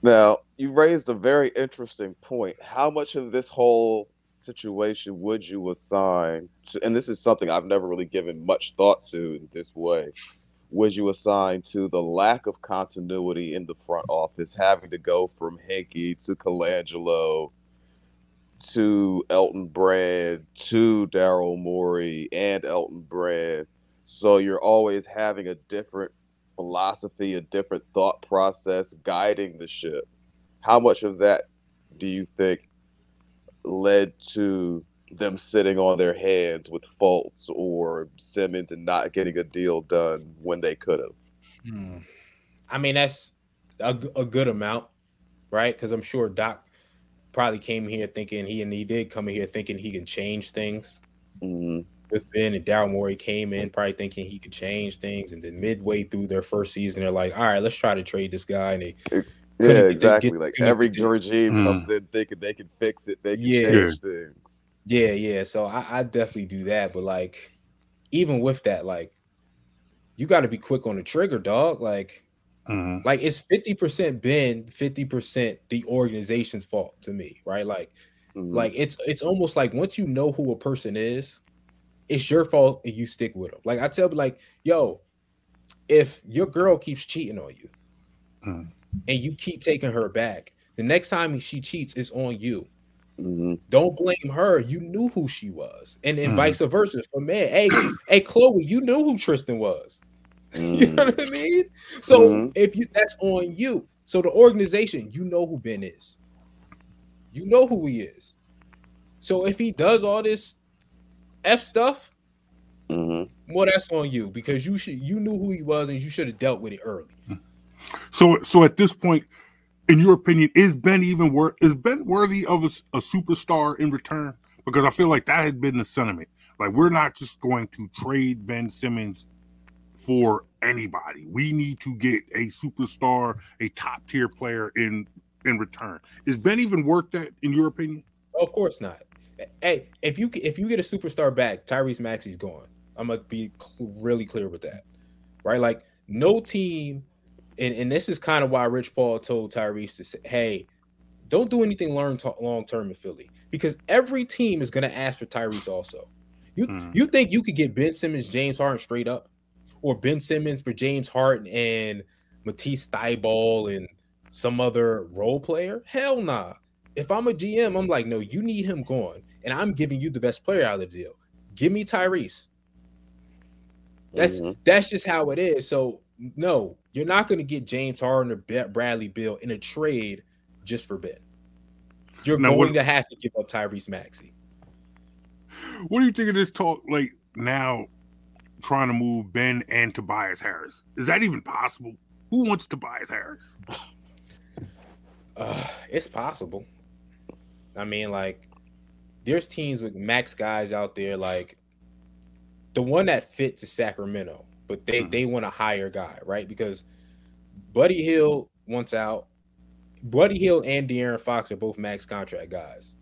Now, you raised a very interesting point. How much of this whole situation would you assign to, and this is something I've never really given much thought to in this way, would you assign to the lack of continuity in the front office, having to go from Hinkie to Colangelo to Elton Brand to Daryl Morey and Elton Brand? So you're always having a different philosophy, a different thought process guiding the ship. How much of that do you think led to them sitting on their hands with Fultz or Simmons and not getting a deal done when they could have? I mean, that's a good amount, right? Because I'm sure Doc probably came here thinking he did come in here thinking he can change things. Mm-hmm. With Ben and Daryl Morey came in probably thinking he could change things, and then midway through their first season, they're like, all right, let's try to trade this guy. And they like every regime comes in thinking they can fix it, they can change things. Yeah. So I definitely do that. But like, even with that, like, you got to be quick on the trigger, dog. Like, like it's 50% Ben, 50% the organization's fault to me, right? Like, like it's almost like once you know who a person is, it's your fault and you stick with them. Like, I tell them, like, yo, if your girl keeps cheating on you and you keep taking her back, the next time she cheats, it's on you. Mm-hmm. Don't blame her. You knew who she was, and vice versa. For men, hey, Chloe, you knew who Tristan was. You know what I mean? So if you, that's on you. So the organization, you know who Ben is. You know who he is. So if he does all this F stuff, well, that's on you, because you knew who he was and you should have dealt with it early. So at this point, in your opinion, is Ben worthy of a superstar in return? Because I feel like that had been the sentiment. Like, we're not just going to trade Ben Simmons for anybody. We need to get a superstar, a top tier player in return. Is Ben even worth that in your opinion? Of course not. Hey, if you get a superstar back, Tyrese Maxey's gone. I'm gonna be really clear with that, right? Like, no team. And this is kind of why Rich Paul told Tyrese to say, hey, don't do anything long-term in Philly, because every team is going to ask for Tyrese also. You think you could get Ben Simmons, James Harden straight up, or Ben Simmons for James Harden and Matisse Thybulle and some other role player? Hell nah. If I'm a GM, I'm like, no, you need him gone, and I'm giving you the best player out of the deal. Give me Tyrese. That's just how it is. So, no, you're not going to get James Harden or Bradley Beal in a trade just for Ben. You're going to have to give up Tyrese Maxey. What do you think of this talk, like, now trying to move Ben and Tobias Harris. Is that even possible? Who wants Tobias Harris? It's possible. I mean, like, there's teams with max guys out there. Like, the one that fits is Sacramento, but they want a higher guy, right? Because Buddy Hield wants out. Buddy Hield and De'Aaron Fox are both max contract guys.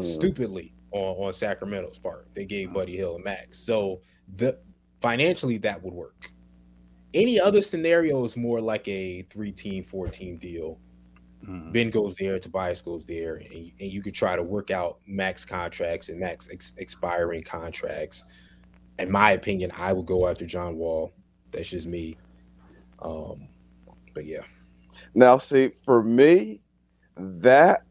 Stupidly on Sacramento's part, they gave Buddy Hield a max. So financially, that would work. Any other scenario is more like a 3-team, 4-team deal. Ben goes there, Tobias goes there, and you could try to work out max contracts and max expiring contracts. In my opinion, I would go after John Wall. That's just me. But yeah. Now, see, for me, that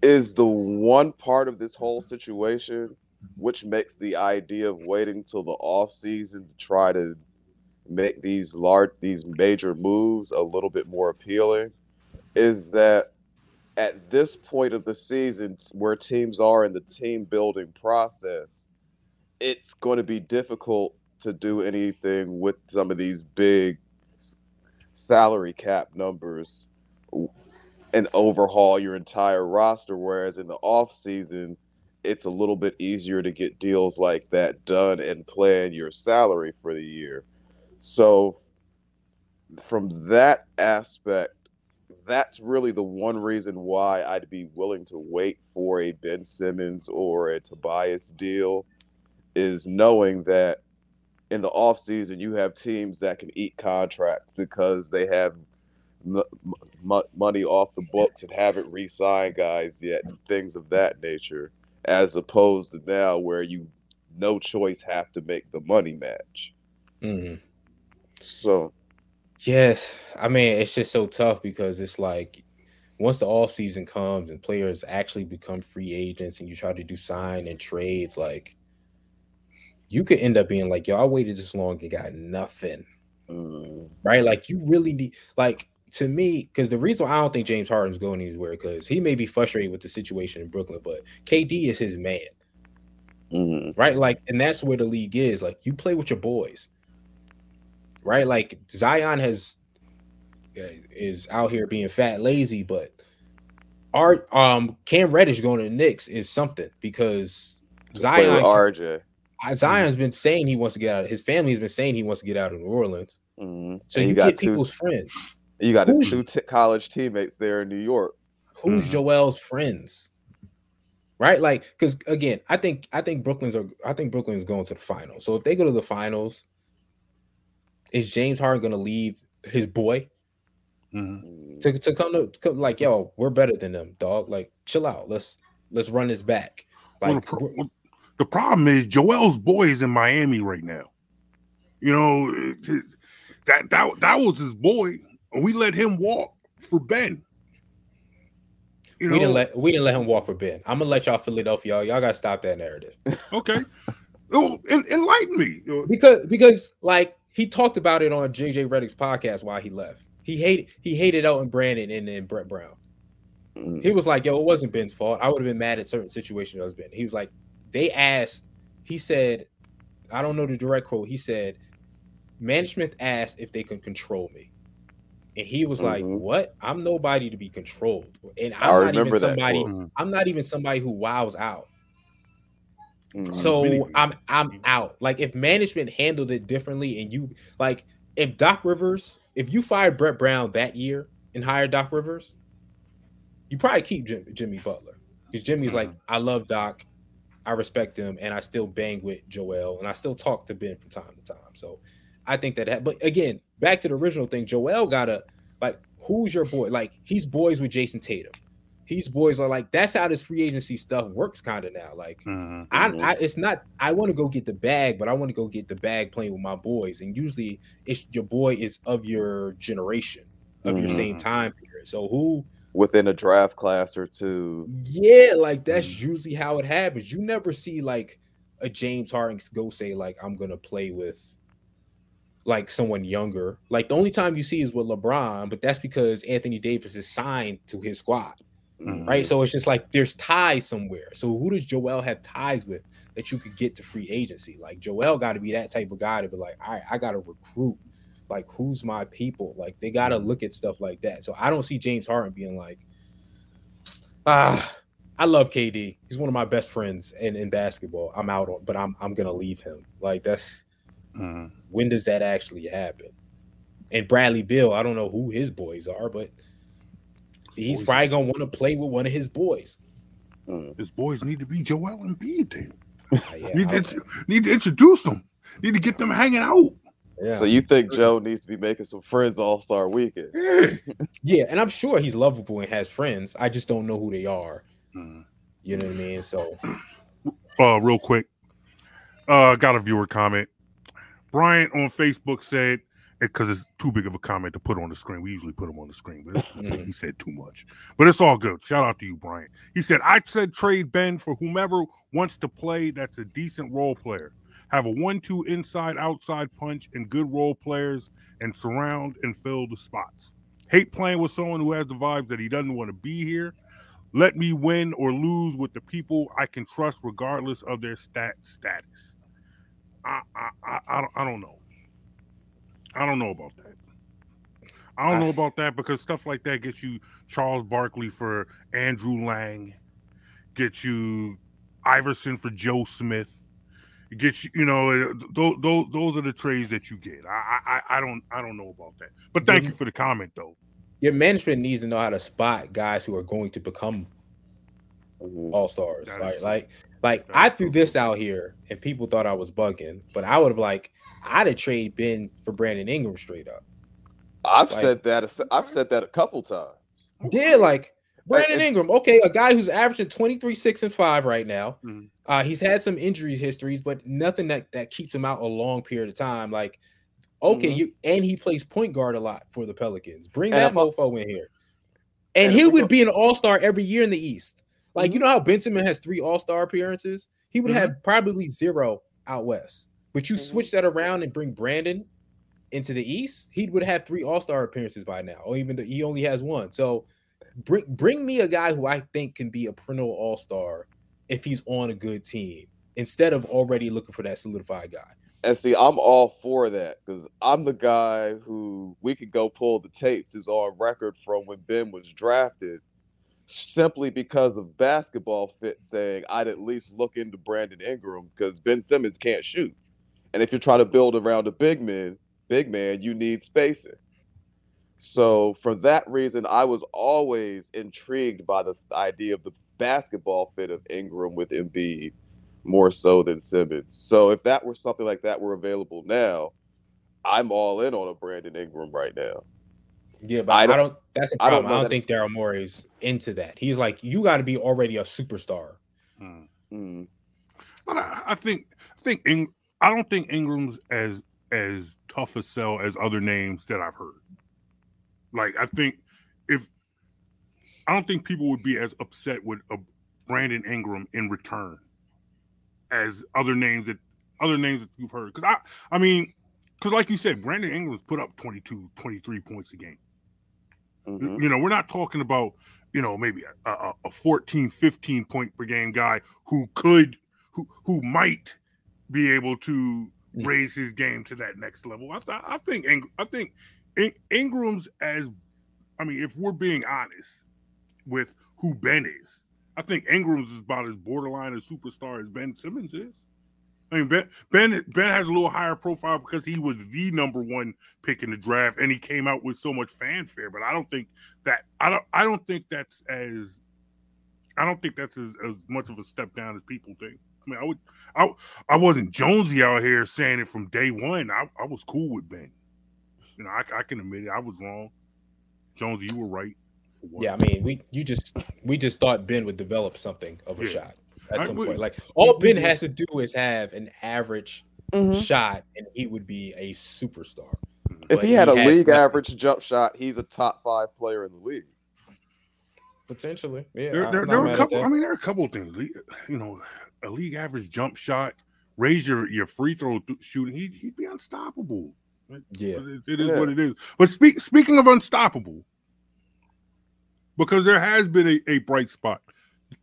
is the one part of this whole situation which makes the idea of waiting till the offseason to try to make these major moves a little bit more appealing, is that at this point of the season where teams are in the team building process, it's going to be difficult to do anything with some of these big salary cap numbers and overhaul your entire roster, whereas in the offseason, it's a little bit easier to get deals like that done and plan your salary for the year. So from that aspect, that's really the one reason why I'd be willing to wait for a Ben Simmons or a Tobias deal, is knowing that in the offseason you have teams that can eat contracts because they have money off the books and haven't re-signed guys yet and things of that nature, as opposed to now where you no choice have to make the money match. So yes, I mean, it's just so tough because it's like once the offseason comes and players actually become free agents and you try to do sign and trades, like you could end up being like, yo, I waited this long and got nothing. Right? Like you really need, like, to me, because the reason I don't think James Harden's going anywhere, because he may be frustrated with the situation in Brooklyn, but KD is his man. Right? Like, and that's where the league is. Like, you play with your boys. Right? Like, Zion is out here being fat lazy, but our Cam Reddish going to the Knicks is something, because Zion's been saying he wants to get out. His family's been saying he wants to get out of New Orleans. So you get people's friends. You got his two college teammates there in New York. Who's Joel's friends? Right? Like, because again, I think Brooklyn's going to the finals. So if they go to the finals, is James Harden going to leave his boy to come, like, yo, we're better than them, dog? Like, chill out. Let's run this back. Like, the problem is Joel's boy is in Miami right now. You know, that was his boy, and we let him walk for Ben. You know? We didn't let him walk for Ben. I'm gonna let y'all Philadelphia. Y'all gotta stop that narrative. Okay, enlighten me. Because like he talked about it on JJ Redick's podcast while he left. He hated Elton Brandon and Brett Brown. He was like, "Yo, it wasn't Ben's fault. I would have been mad at certain situations." I was Ben. He was like, they asked, he said, I don't know the direct quote. He said, management asked if they can control me. And he was like, what? I'm nobody to be controlled. And I'm not even somebody who wows out. So I'm out. Like, if management handled it differently, and you, like, if you fired Brett Brown that year and hired Doc Rivers, you probably keep Jimmy Butler. Because Jimmy's like, I love Doc. I respect him, and I still bang with Joel, and I still talk to Ben from time to time. So I think that – but, again, back to the original thing, Joel got to – like, who's your boy? Like, he's boys with Jason Tatum. He's boys are like – that's how this free agency stuff works kind of now. Like, it's not – I want to go get the bag, but I want to go get the bag playing with my boys. And usually it's your boy is of your generation, of your same time period. So who – within a draft class or two. Yeah, like that's usually how it happens. You never see like a James Harden go say like, I'm going to play with like someone younger. Like the only time you see is with LeBron, but that's because Anthony Davis is signed to his squad. Mm-hmm. Right. So it's just like there's ties somewhere. So who does Joel have ties with that you could get to free agency? Like Joel got to be that type of guy to be like, all right, I got to recruit. Like, who's my people? Like, they got to look at stuff like that. So I don't see James Harden being like, I love KD. He's one of my best friends in basketball. I'm out on, but I'm going to leave him. Like, that's when does that actually happen? And Bradley Beal, I don't know who his boys are, but he's probably going to want to play with one of his boys. His boys need to be Joel Embiid. Need to introduce them. Need to get them hanging out. Yeah. So you think Joe needs to be making some friends All-Star Weekend? Yeah, and I'm sure he's lovable and has friends. I just don't know who they are. You know what I mean? So, real quick, got a viewer comment. Brian on Facebook said, because it's too big of a comment to put on the screen. We usually put them on the screen, but he said too much. But it's all good. Shout out to you, Brian. He said, I said trade Ben for whomever wants to play that's a decent role player. Have a 1-2 inside-outside punch and good role players and surround and fill the spots. Hate playing with someone who has the vibes that he doesn't want to be here. Let me win or lose with the people I can trust regardless of their status. I don't know. I don't know about that. I don't know about that because stuff like that gets you Charles Barkley for Andrew Lang, gets you Iverson for Joe Smith. Get you, you know, those are the trades that you get. I don't know about that. But thank you for the comment, though. Your management needs to know how to spot guys who are going to become all-stars. Like I threw this out here, and people thought I was bugging. But I would have I'd have traded Ben for Brandon Ingram straight up. I've said that a couple times. Yeah, Brandon Ingram, okay, a guy who's averaging 23, 6, and 5 right now. He's had some histories, but nothing that keeps him out a long period of time. Like, okay, and he plays point guard a lot for the Pelicans. Bring that mofo in here. And he would be an all-star every year in the East. Like, you know how Ben Simmons has 3 all-star appearances? He would have probably 0 out West. But you switch that around and bring Brandon into the East, he would have 3 all-star appearances by now, or even he only has 1. So, Bring me a guy who I think can be a perennial all-star if he's on a good team instead of already looking for that solidified guy. And see, I'm all for that because I'm the guy who we could go pull the tapes is on record from when Ben was drafted simply because of basketball fit saying I'd at least look into Brandon Ingram because Ben Simmons can't shoot. And if you're trying to build around a big man, you need spacing. So for that reason, I was always intrigued by the idea of the basketball fit of Ingram with Embiid more so than Simmons. So if that were something like that were available now, I'm all in on a Brandon Ingram right now. Yeah, but I don't that's a problem. I don't think Daryl Morey's into that. He's like, you got to be already a superstar. But I don't think Ingram's as tough a sell as other names that I've heard. Like, I don't think people would be as upset with a Brandon Ingram in return as other names that you've heard. Because because like you said, Brandon Ingram's put up 22, 23 points a game. You know, we're not talking about, you know, maybe a 14, 15 point per game guy who might be able to raise his game to that next level. I think Ingram's if we're being honest with who Ben is, I think Ingram's is about as borderline a superstar as Ben Simmons is. I mean, Ben has a little higher profile because he was the number one pick in the draft, and he came out with so much fanfare. But I don't think that's as much of a step down as people think. I mean, I wasn't Jonesy out here saying it from day one. I was cool with Ben. You know, I can admit it. I was wrong. Jonesy, you were right. For what? Yeah, I mean, we just thought Ben would develop something of a shot at some point. Like, all Ben has to do is have an average shot, and he would be a superstar. If he had a league-average jump shot, he's a top-5 player in the league. Potentially, yeah. There are a couple. I mean, there are a couple of things. You know, a league-average jump shot, raise your free throw shooting. He'd be unstoppable. Yeah, it is what it is. But speaking of unstoppable, because there has been a bright spot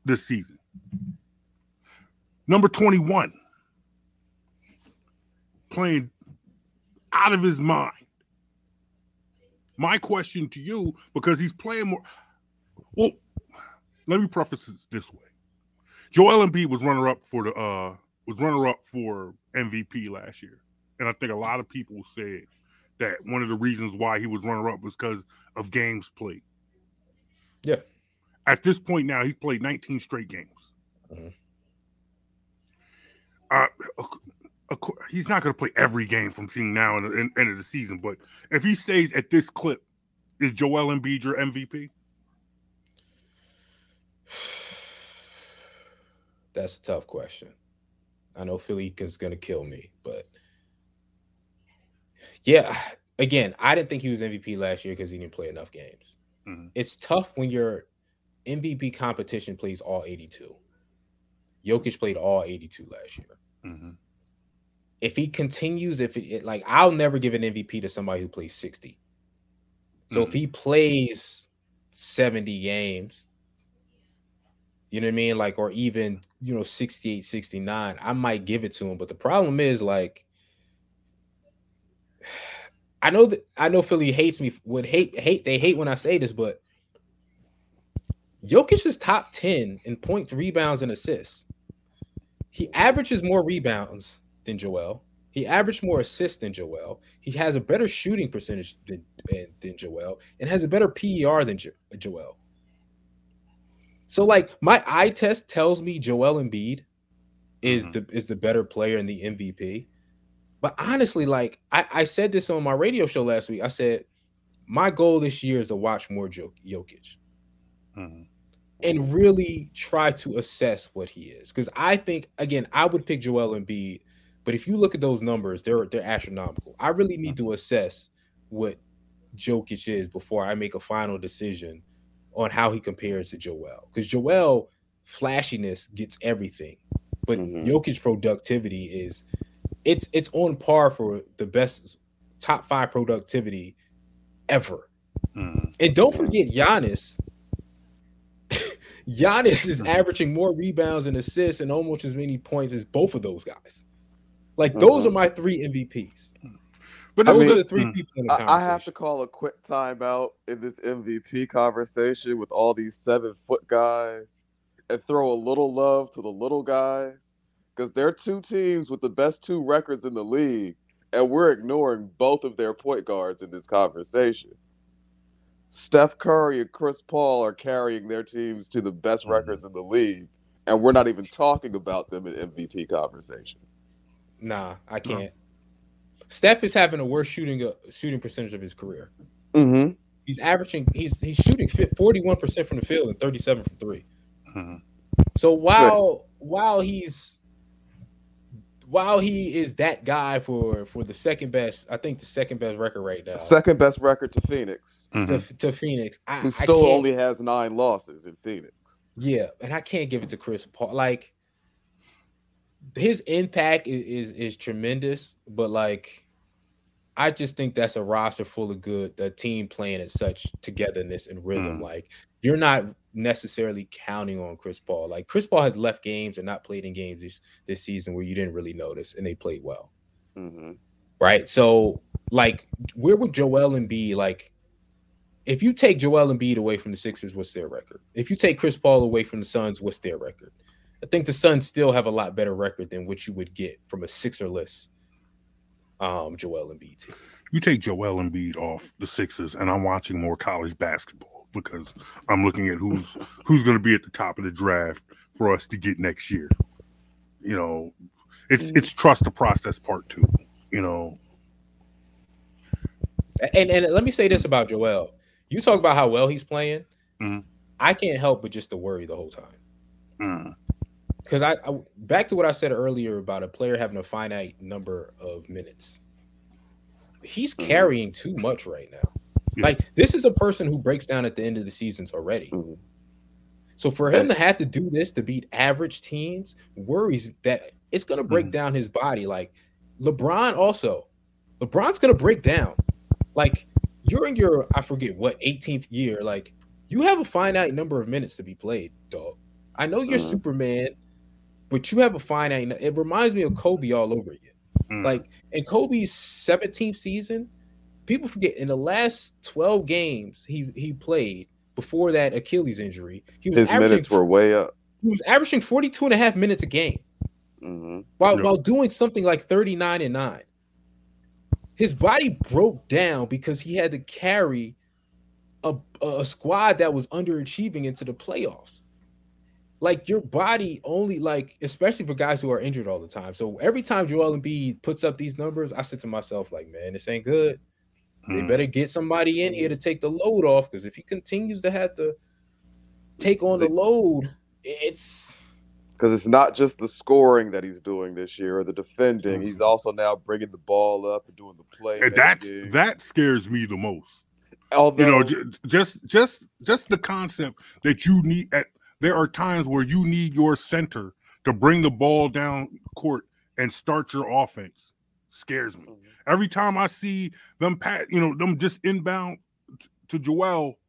this season. Number 21, playing out of his mind. My question to you, because he's playing more. Well, let me preface this way: Joel Embiid was runner up for MVP last year, and I think a lot of people said that one of the reasons why he was runner up was because of games played. Yeah. At this point now, he's played 19 straight games. Mm-hmm. He's not going to play every game from between now and the end of the season, but if he stays at this clip, is Joel Embiid your MVP? That's a tough question. I know Philly is going to kill me, but yeah, again, I didn't think he was MVP last year because he didn't play enough games. Mm-hmm. It's tough when your MVP competition plays all 82. Jokic played all 82 last year. Mm-hmm. If he continues, like I'll never give an MVP to somebody who plays 60. So mm-hmm. if he plays 70 games, you know what I mean? Like, or even, 68, 69, I might give it to him. But the problem is, like, I know Philly hates me, they hate when I say this, but Jokic is top 10 in points, rebounds, and assists. He averages more rebounds than Joel. He averaged more assists than Joel. He has a better shooting percentage than Joel, and has a better PER than Joel. So, like, my eye test tells me Joel Embiid is the better player and the MVP. But honestly, like, I said this on my radio show last week. I said, my goal this year is to watch more Jokic. Mm-hmm. And really try to assess what he is. Because I think, again, I would pick Joel Embiid, but if you look at those numbers, they're astronomical. I really need to assess what Jokic is before I make a final decision on how he compares to Joel. Because Joel flashiness gets everything, but Jokic productivity is it's on par for the best top 5 productivity ever. Mm-hmm. And don't forget Giannis is averaging more rebounds and assists and almost as many points as both of those guys. Like, those are my 3 MVPs. But those are the 3 people in the conversation. I have to call a quick timeout in this MVP conversation with all these 7-foot guys and throw a little love to the little guys, because they're 2 teams with the best 2 records in the league, and we're ignoring both of their point guards in this conversation. Steph Curry and Chris Paul are carrying their teams to the best records in the league, and we're not even talking about them in MVP conversation. Nah, I can't. Steph is having the worst shooting percentage of his career. Mm-hmm. He's shooting 41% from the field and 37 from 3. Mm-hmm. So while he is that guy for the second best, I think the second best record right now. Second best record to Phoenix. Mm-hmm. To Phoenix. Who still only has 9 losses in Phoenix. Yeah, and I can't give it to Chris Paul. Like, his impact is tremendous, but, like, I just think that's a roster full of good, the team playing at such togetherness and rhythm. Mm. Like, you're not necessarily counting on Chris Paul. Like, Chris Paul has left games and not played in games this season where you didn't really notice, and they played well. Mm-hmm. Right? So, like, where would Joel Embiid, like, if you take Joel Embiid away from the Sixers, what's their record? If you take Chris Paul away from the Suns, what's their record? I think the Suns still have a lot better record than what you would get from a Sixer-less Joel Embiid team. You take Joel Embiid off the Sixers, and I'm watching more college basketball because I'm looking at who's going to be at the top of the draft for us to get next year. You know, it's trust the process part 2, you know. And let me say this about Joel. You talk about how well he's playing. Mm-hmm. I can't help but just to worry the whole time. Mm. Because I back to what I said earlier about a player having a finite number of minutes. He's carrying too much right now. Yeah. Like, this is a person who breaks down at the end of the seasons already. Mm-hmm. So for him to have to do this to beat average teams worries that it's going to break down his body. Like, LeBron's going to break down. Like, you're in your, I forget what, 18th year. Like, you have a finite number of minutes to be played, dog. I know you're Superman, but you have a finite. It reminds me of Kobe all over again. Like in Kobe's 17th season, people forget in the last 12 games he played before that Achilles injury, his minutes were way up. He was averaging 42 and a half minutes a game while doing something like 39 and 9. His body broke down because he had to carry a squad that was underachieving into the playoffs. Like your body only, like, especially for guys who are injured all the time. So every time Joel Embiid puts up these numbers, I sit to myself like, man, this ain't good. They better get somebody in here to take the load off, because if he continues to have to take on the load, it's because it's not just the scoring that he's doing this year or the defending. He's also now bringing the ball up and doing the play. And that scares me the most. Although, you know, just the concept that you need at. There are times where you need your center to bring the ball down court and start your offense. Scares me. Every time I see them them just inbound to Joel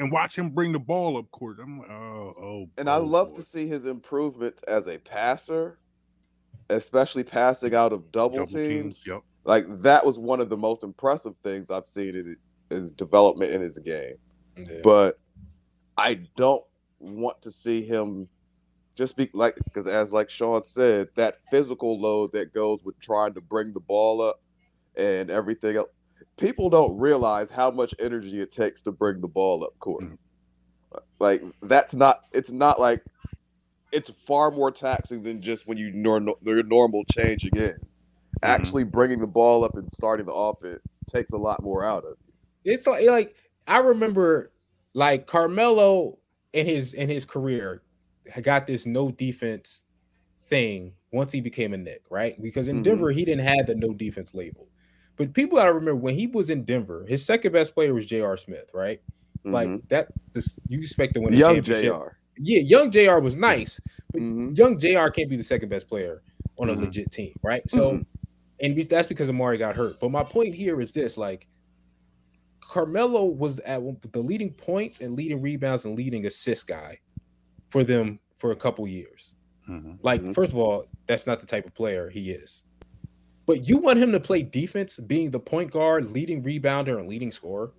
and watch him bring the ball up court, I'm like, oh. And I love to see his improvement as a passer, especially passing out of double teams. Yep. Like that was one of the most impressive things I've seen in his development in his game. Yeah. But I don't want to see him just be like, because as like Sean said, that physical load that goes with trying to bring the ball up and everything else, people don't realize how much energy it takes to bring the ball up court. Like it's far more taxing than just when you your normal change again. Actually bringing the ball up and starting the offense takes a lot more out of you. It's like I remember like Carmelo in his career, got this no defense thing once he became a Knick, right? Because in Denver, he didn't have the no defense label. But people gotta remember when he was in Denver, his second best player was J.R. Smith, right? Like you expect to win a championship. J.R. Yeah, young J.R. was nice, but young J.R. can't be the second best player on a legit team, right? So, and that's because Amari got hurt. But my point here is this, like, Carmelo was at the leading points and leading rebounds and leading assist guy for them for a couple years. Like, first of all, that's not the type of player he is. But you want him to play defense, being the point guard, leading rebounder, and leading scorer?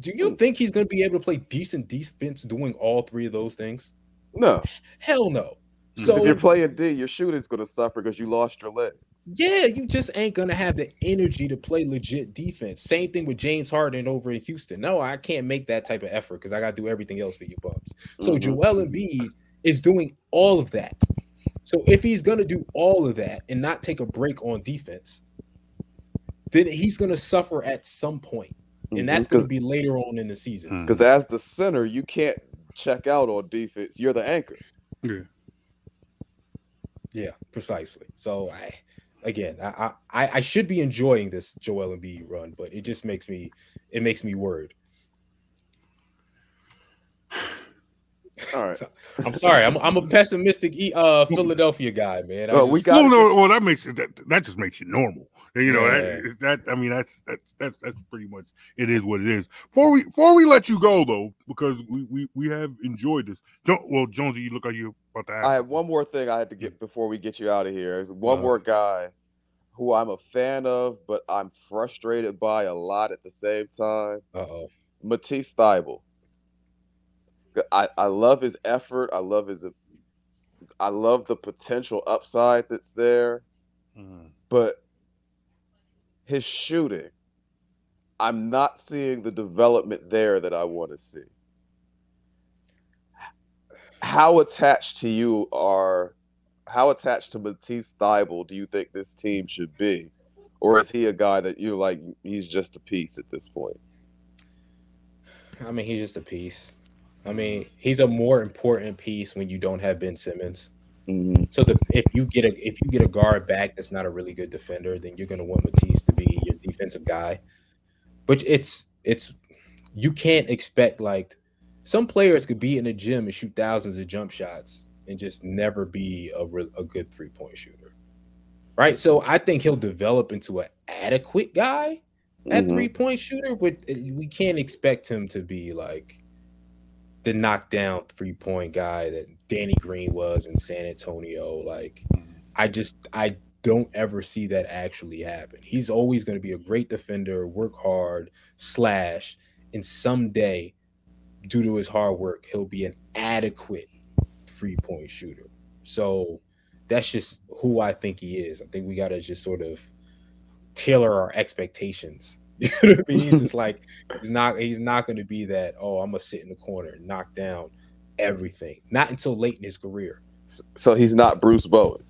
Do you think he's going to be able to play decent defense doing all three of those things? No. Hell no. So if you're playing D, your shooting's going to suffer because you lost your leg. Yeah, you just ain't going to have the energy to play legit defense. Same thing with James Harden over in Houston. No, I can't make that type of effort because I got to do everything else for you bums. So Joel Embiid is doing all of that. So if he's going to do all of that and not take a break on defense, then he's going to suffer at some point. And that's going to be later on in the season. Because as the center, you can't check out on defense. You're the anchor. Yeah, precisely. So I should be enjoying this Joel Embiid run, but it just makes me worried. All right. So, I'm sorry. I'm a pessimistic Philadelphia guy, man. That makes it. That just makes you normal. You know that's pretty much it is what it is. Before we let you go though, because we have enjoyed this. Jonesy, you look like you. I have one more thing I had to get before we get you out of here. There's one more guy who I'm a fan of, but I'm frustrated by a lot at the same time. Matisse Thybulle. I love his effort. I love the potential upside that's there. But his shooting, I'm not seeing the development there that I want to see. How attached to Matisse Thybulle do you think this team should be? Or is he a guy that you're like, he's just a piece at this point? I mean, he's just a piece. I mean, he's a more important piece when you don't have Ben Simmons. So if you get a guard back that's not a really good defender, then you're going to want Matisse to be your defensive guy. But it's you can't expect like some players could be in the gym and shoot thousands of jump shots and just never be a good three-point shooter, right? So I think he'll develop into an adequate guy, That three-point shooter, we can't expect him to be like the knockdown three-point guy that Danny Green was in San Antonio. Like, I don't ever see that actually happen. He's always going to be a great defender, work hard, slash, and someday, due to his hard work, he'll be an adequate three-point shooter. So that's just who I think he is. I think we got to just sort of tailor our expectations. You know what I mean? It's like he's not going to be that, oh, I'm going to sit in the corner and knock down everything. Not until late in his career. So he's not Bruce Bowen.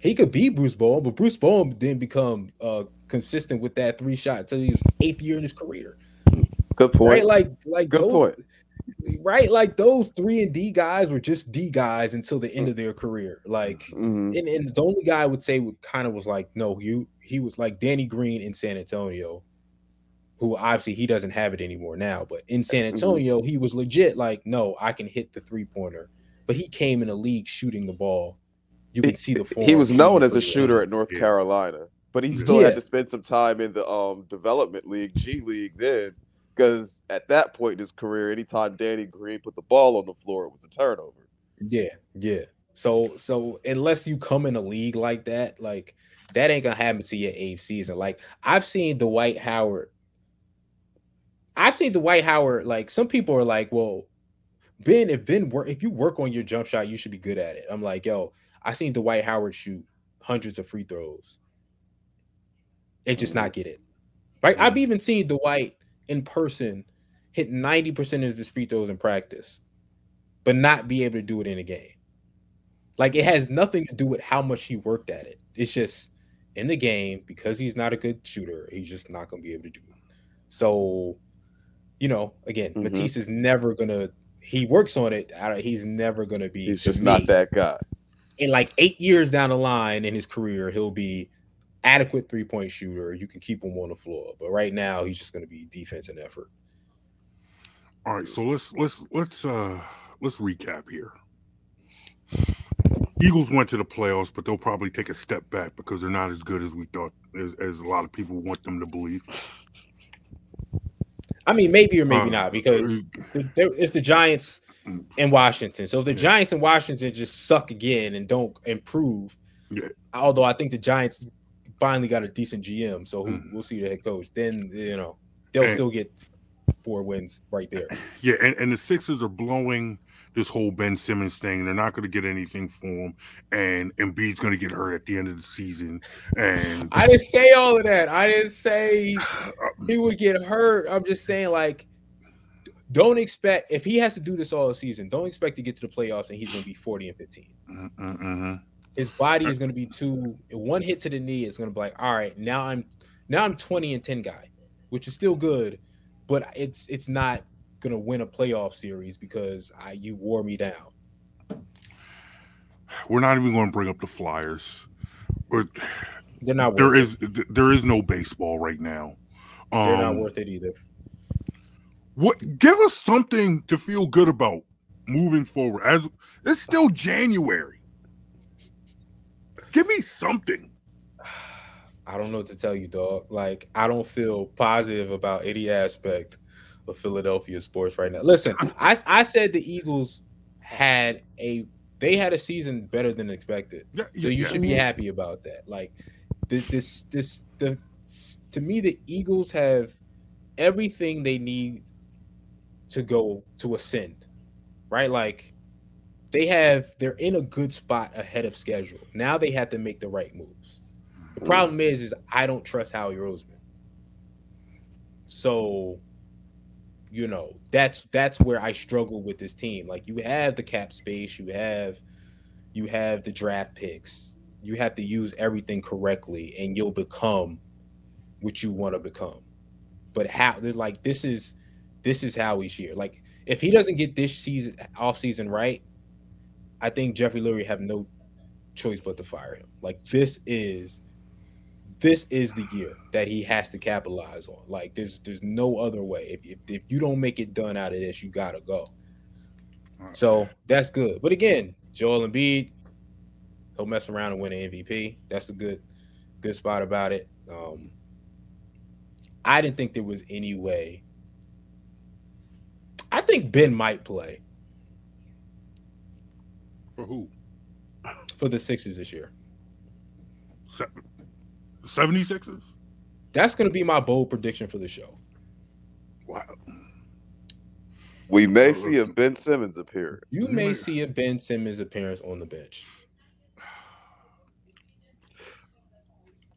He could be Bruce Bowen, but Bruce Bowen didn't become consistent with that three shot until he was eighth year in his career. Good point. Right? Like good those, point. Right? Like those 3-and-D guys were just D guys until the end of their career. Like, and the only guy I would say kind of was like, no, he was like Danny Green in San Antonio, who obviously he doesn't have it anymore now. But in San Antonio, he was legit like, no, I can hit the three-pointer. But he came in the league shooting the ball. You can see the form. He was known as a shooter at North Carolina, but he still had to spend some time in the development league, G League then, because at that point in his career, anytime Danny Green put the ball on the floor, it was a turnover. Yeah. So unless you come in a league like that, like that ain't gonna happen to your eighth season. Like I've seen Dwight Howard, like some people are like, well, if you work on your jump shot, you should be good at it. I'm like, yo, I seen Dwight Howard shoot hundreds of free throws and just not get it. Right? I've even seen Dwight in person hit 90% of his free throws in practice, but not be able to do it in a game. Like, it has nothing to do with how much he worked at it. It's just in the game, because he's not a good shooter, he's just not going to be able to do it. So, you know, again, Matisse is never going to – he works on it. He's never going to be – he's just not that guy. In like 8 years down the line in his career, he'll be adequate three-point shooter. You can keep him on the floor, but right now he's just going to be defense and effort. All right, so let's recap here. Eagles went to the playoffs, but they'll probably take a step back because they're not as good as we thought, as a lot of people want them to believe. I mean, maybe or maybe not, because it's the Giants in Washington. So if the Giants in Washington just suck again and don't improve, although I think the Giants finally got a decent GM, so we'll see the head coach. Then, you know, they'll still get 4 wins right there. Yeah, and the Sixers are blowing this whole Ben Simmons thing. They're not going to get anything for him, and Embiid's going to get hurt at the end of the season. And I didn't say all of that. I didn't say he would get hurt. I'm just saying, like, don't expect, if he has to do this all season, don't expect to get to the playoffs and he's going to be 40-15. His body is going to be too. One hit to the knee is going to be like, all right, now I'm 20-10 guy, which is still good, but it's not going to win a playoff series because you wore me down. We're not even going to bring up the Flyers. They're not. There is no baseball right now. They're not worth it either. What, give us something to feel good about moving forward. As it's still January. Give me something. I don't know what to tell you, dog. Like, I don't feel positive about any aspect of Philadelphia sports right now. Listen, I said the Eagles had a season better than expected. So you should be happy about that. Like, to me, the Eagles have everything they need to go to ascend, right? Like, they're in a good spot ahead of schedule. Now they have to make the right moves. The problem is I don't trust Howie Roseman. So, you know, that's where I struggle with this team. Like, you have the cap space, you have the draft picks. You have to use everything correctly and you'll become what you want to become. But how, like, this is how he's here. Like, if he doesn't get this season offseason right, I think Jeffrey Lurie have no choice but to fire him. Like, this is the year that he has to capitalize on. Like, there's no other way. If you don't make it done out of this, you gotta go. Right. So that's good. But again, Joel Embiid, he'll mess around and win an MVP. That's a good spot about it. I didn't think there was any way. I think Ben might play. For who? For the Sixers this year. 76ers? That's going to be my bold prediction for the show. Wow. We may see a Ben Simmons appearance. You may see a Ben Simmons appearance on the bench.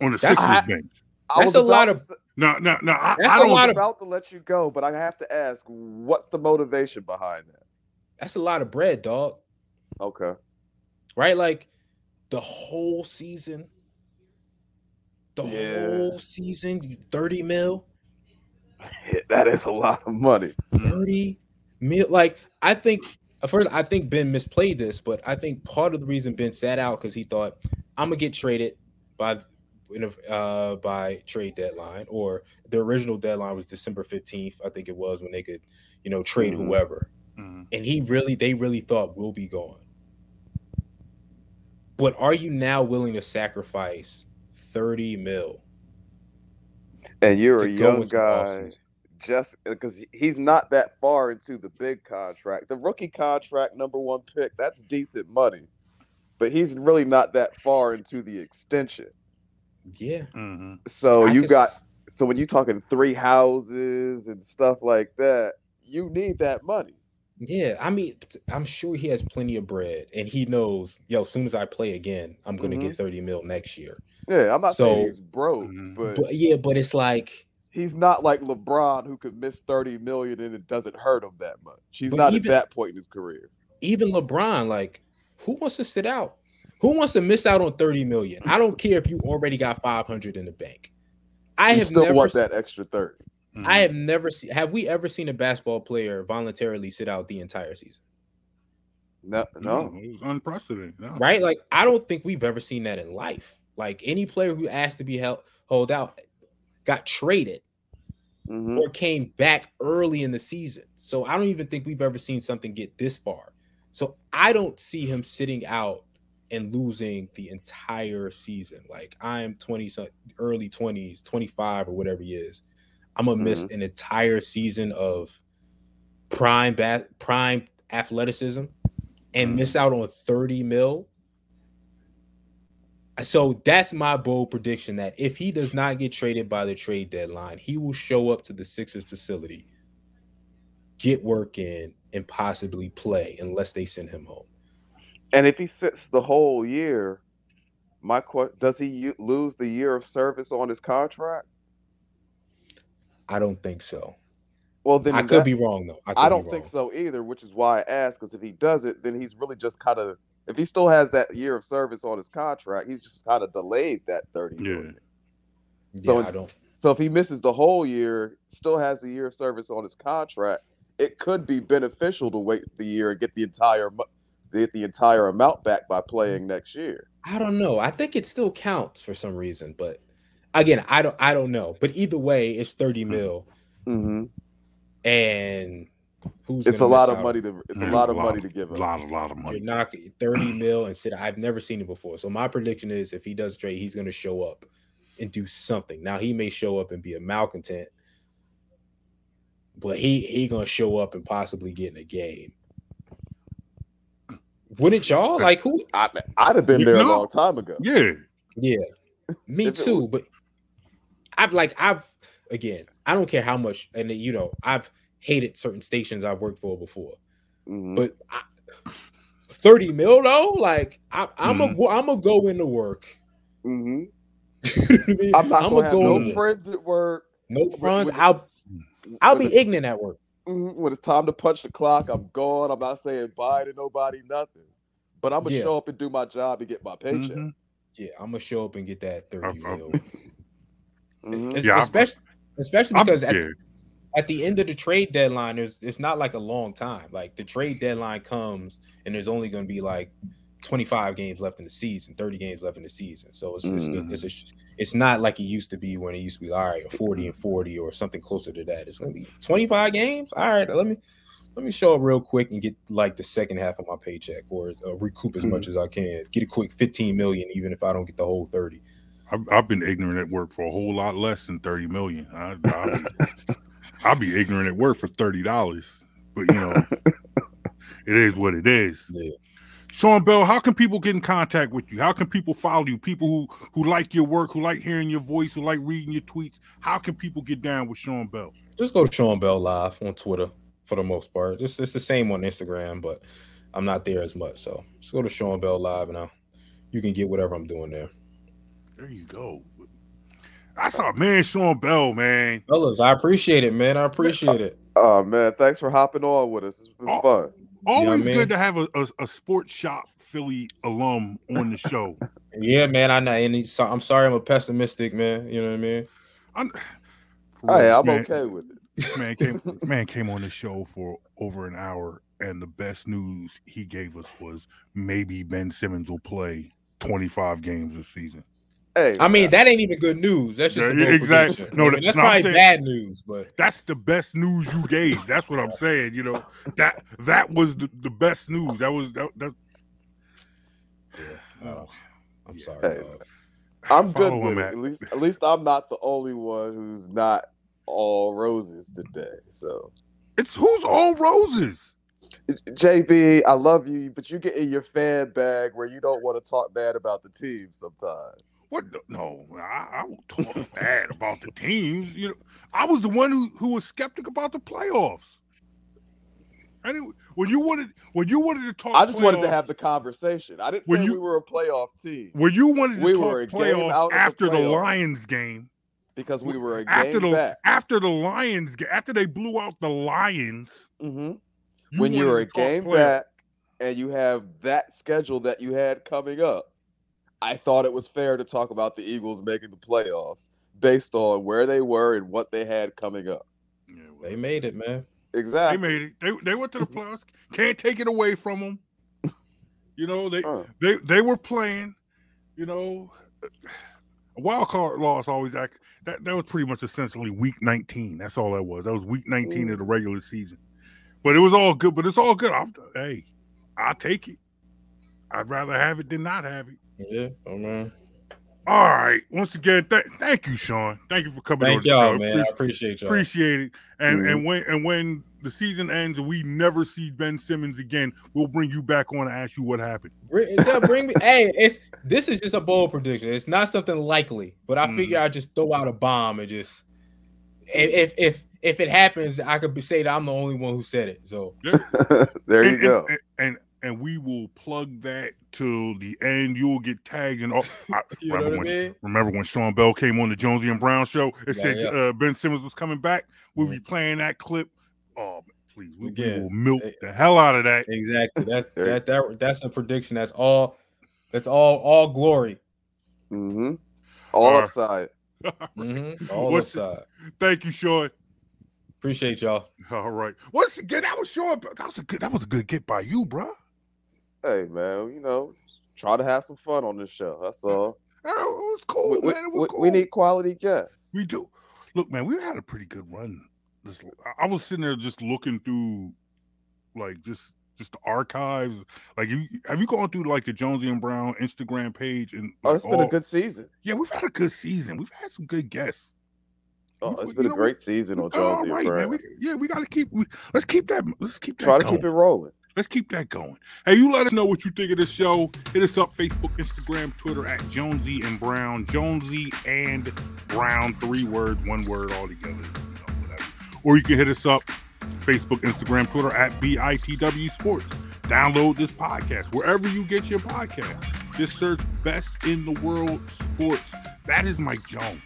On the Sixers bench. That's a lot of... No. I was about to let you go, but I have to ask, what's the motivation behind that? That's a lot of bread, dog. Okay. Right? Like, the whole season... whole season, $30 million. That is a lot of money. $30 million. Like, I think Ben misplayed this, but I think part of the reason Ben sat out because he thought, I'm gonna get traded by trade deadline, or the original deadline was December 15th. I think it was when they could, trade whoever. Mm-hmm. And they really thought we'll be gone. But are you now willing to sacrifice $30 million? And you're a young guy, just because he's not that far into the big contract. The rookie contract, #1 pick, that's decent money. But he's really not that far into the extension. Yeah. Mm-hmm. So so when you're talking 3 houses and stuff like that, you need that money. Yeah, I mean, I'm sure he has plenty of bread, and he knows, as soon as I play again, I'm going to get $30 million next year. Yeah, I'm not saying he's broke, but it's like he's not like LeBron who could miss $30 million and it doesn't hurt him that much. He's not at that point in his career. Even LeBron, like, who wants to sit out? Who wants to miss out on $30 million? I don't care if you already got $500 in the bank. I still want that extra $30 million. Mm-hmm. I have never seen. Have we ever seen a basketball player voluntarily sit out the entire season? No, it was unprecedented. No. Right? Like, I don't think we've ever seen that in life. Like, any player who asked to be held out got traded or came back early in the season. So I don't even think we've ever seen something get this far. So I don't see him sitting out and losing the entire season. Like, I'm 20, early 20s, 25 or whatever he is. I'm going to miss an entire season of prime athleticism and miss out on $30 million. So that's my bold prediction, that if he does not get traded by the trade deadline, he will show up to the Sixers facility, get work in, and possibly play unless they send him home. And if he sits the whole year, my question, does he lose the year of service on his contract? I don't think so. Well, then I could be wrong, though. I don't think so either, which is why I asked, because if he does it, then he's really just kind of, if he still has that year of service on his contract, he's just kind of delayed that $30 million. Yeah. So if he misses the whole year, still has the year of service on his contract, it could be beneficial to wait the year and get the entire amount back by playing next year. I don't know. I think it still counts for some reason, but. Again, I don't know, but either way, it's $30 million, and it's a lot of money to give up. A lot of money. You're knocking $30 million and sit. I've never seen it before. So my prediction is, if he does trade, he's going to show up and do something. Now, he may show up and be a malcontent, but he going to show up and possibly get in a game. Wouldn't y'all like who? I'd have been there a long time ago. Yeah. Me too, but I've I don't care how much, and I've hated certain stations I've worked for before, but $30 million though, like I'm gonna go into work. You know what I mean? I'm not gonna have no friends at work. I'll be ignorant at work. When it's time to punch the clock, I'm gone. I'm not saying bye to nobody, nothing. But I'm gonna show up and do my job and get my paycheck. Yeah, I'm gonna show up and get that $30 million. Especially because at the end of the trade deadline, it's not like a long time. Like, the trade deadline comes and there's only gonna be like 25 games left in the season, 30 games left in the season. So it's not like it used to be when it used to be, all right, 40 and 40 or something closer to that. It's gonna be 25 games. All right, let me show up real quick and get like the second half of my paycheck, or recoup as much as I can. Get a quick $15 million, even if I don't get the whole $30 million. I've been ignorant at work for a whole lot less than $30 million. I'll be ignorant at work for $30, but you know, it is what it is. Yeah. Sean Bell, how can people get in contact with you? How can people follow you? People who like your work, who like hearing your voice, who like reading your tweets. How can people get down with Sean Bell? Just go to Sean Bell Live on Twitter for the most part. It's the same on Instagram, but I'm not there as much. So just go to Sean Bell Live and you can get whatever I'm doing there. There you go. I saw man Sean Bell, man. Fellas, I appreciate it, man. I appreciate it. Oh, man. Thanks for hopping on with us. It's been fun. Always you know good to have a Sports Shop Philly alum on the show. Yeah, man. I'm sorry I'm a pessimistic, man. You know what I mean? I'm okay with it. Man came on the show for over an hour, and the best news he gave us was maybe Ben Simmons will play 25 games this season. Hey, I mean, that ain't even good news. That's just exactly. No, that's probably bad news, but that's the best news you gave. That's what I'm saying. You know, that was the best news. That was that. Yeah, I'm sorry. Hey, I'm good with it. At least I'm not the only one who's not all roses today. So it's who's all roses. JB, I love you, but you get in your fan bag where you don't want to talk bad about the team sometimes. What? No, I will talk bad about the teams. You know, I was the one who was skeptic about the playoffs. Anyway, when you wanted to talk, I just wanted to have the conversation. I didn't say we were a playoff team. When you wanted to talk playoffs after the Lions game, because we were a game back after the Lions game, after they blew out the Lions. Mm-hmm. When you were a game back and you have that schedule that you had coming up. I thought it was fair to talk about the Eagles making the playoffs based on where they were and what they had coming up. Yeah, well, they made it, man. Exactly. They made it. They went to the playoffs. Can't take it away from them. You know, they were playing, you know, a wild card loss always act. That was pretty much essentially week 19. That's all that was. That was week 19 of the regular season. But it was all good. But it's all good. I'll take it. I'd rather have it than not have it. Yeah, oh man. All right. Once again, thank you, Sean. Thank you for coming on the show. Thank y'all, man. I appreciate y'all. Appreciate it. And mm-hmm. and when the season ends and we never see Ben Simmons again, we'll bring you back on and ask you what happened. Bring me. Hey, this is just a bold prediction. It's not something likely, but I figure I just throw out a bomb and just if it happens, I could say that I'm the only one who said it. So yeah. There you go. And we will plug that till the end. You'll get tagged and all. Remember when Sean Bell came on the Jonesy and Brown show? It said Ben Simmons was coming back. We'll be playing that clip. Oh, please, we will milk the hell out of that. Exactly. That's a prediction. That's all glory. Mm-hmm. All upside. Mm-hmm. All upside. Thank you, Sean. Appreciate y'all. All right. Once again, that was Sean. That was a good get by you, bro. Hey, man, you know, try to have some fun on this show. That's all. Oh, it was cool, man. It was cool. We need quality guests. We do. Look, man, we had a pretty good run. I was sitting there just looking through, like, just the archives. Like, have you gone through, like, the Jonesy and Brown Instagram page? And like, it's been a good season. Yeah, we've had a good season. We've had some good guests. Oh, it's been a great season on Jonesy and Brown. We got to keep. Let's keep that. Try to keep it rolling. Let's keep that going. Hey, you let us know what you think of this show. Hit us up Facebook, Instagram, Twitter at Jonesy and Brown. Jonesy and Brown, 3 words, 1 word all together. You know, or you can hit us up Facebook, Instagram, Twitter at BITW Sports. Download this podcast wherever you get your podcast. Just search Best in the World Sports. That is Mike Jones.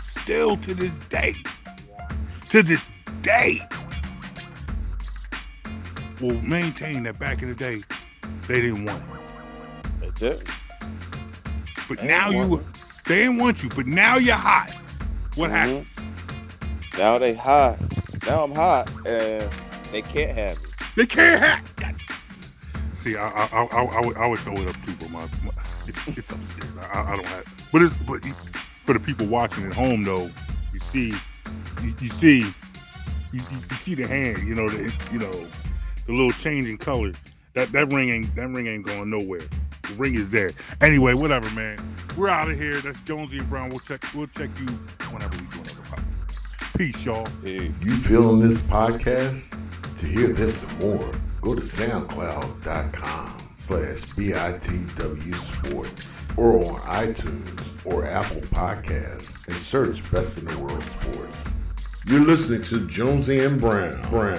Still to this day, will maintain that back in the day, they didn't want it. That's it. But they didn't want you, but now you're hot. What happened? Now they hot. Now I'm hot, and they can't have me. They can't have me. See, I would throw it up too, but it's upstairs. I don't have it. But for the people watching at home, though, you see the hand, you know, the little change in color. That ring ain't going nowhere. The ring is there. Anyway, whatever, man. We're out of here. That's Jonesy and Brown. We'll check you whenever we do another podcast. Peace, y'all. Hey. You feeling this podcast? To hear this and more, go to soundcloud.com/BITW Sports or on iTunes or Apple Podcasts and search Best in the World Sports. You're listening to Jonesy and Brown.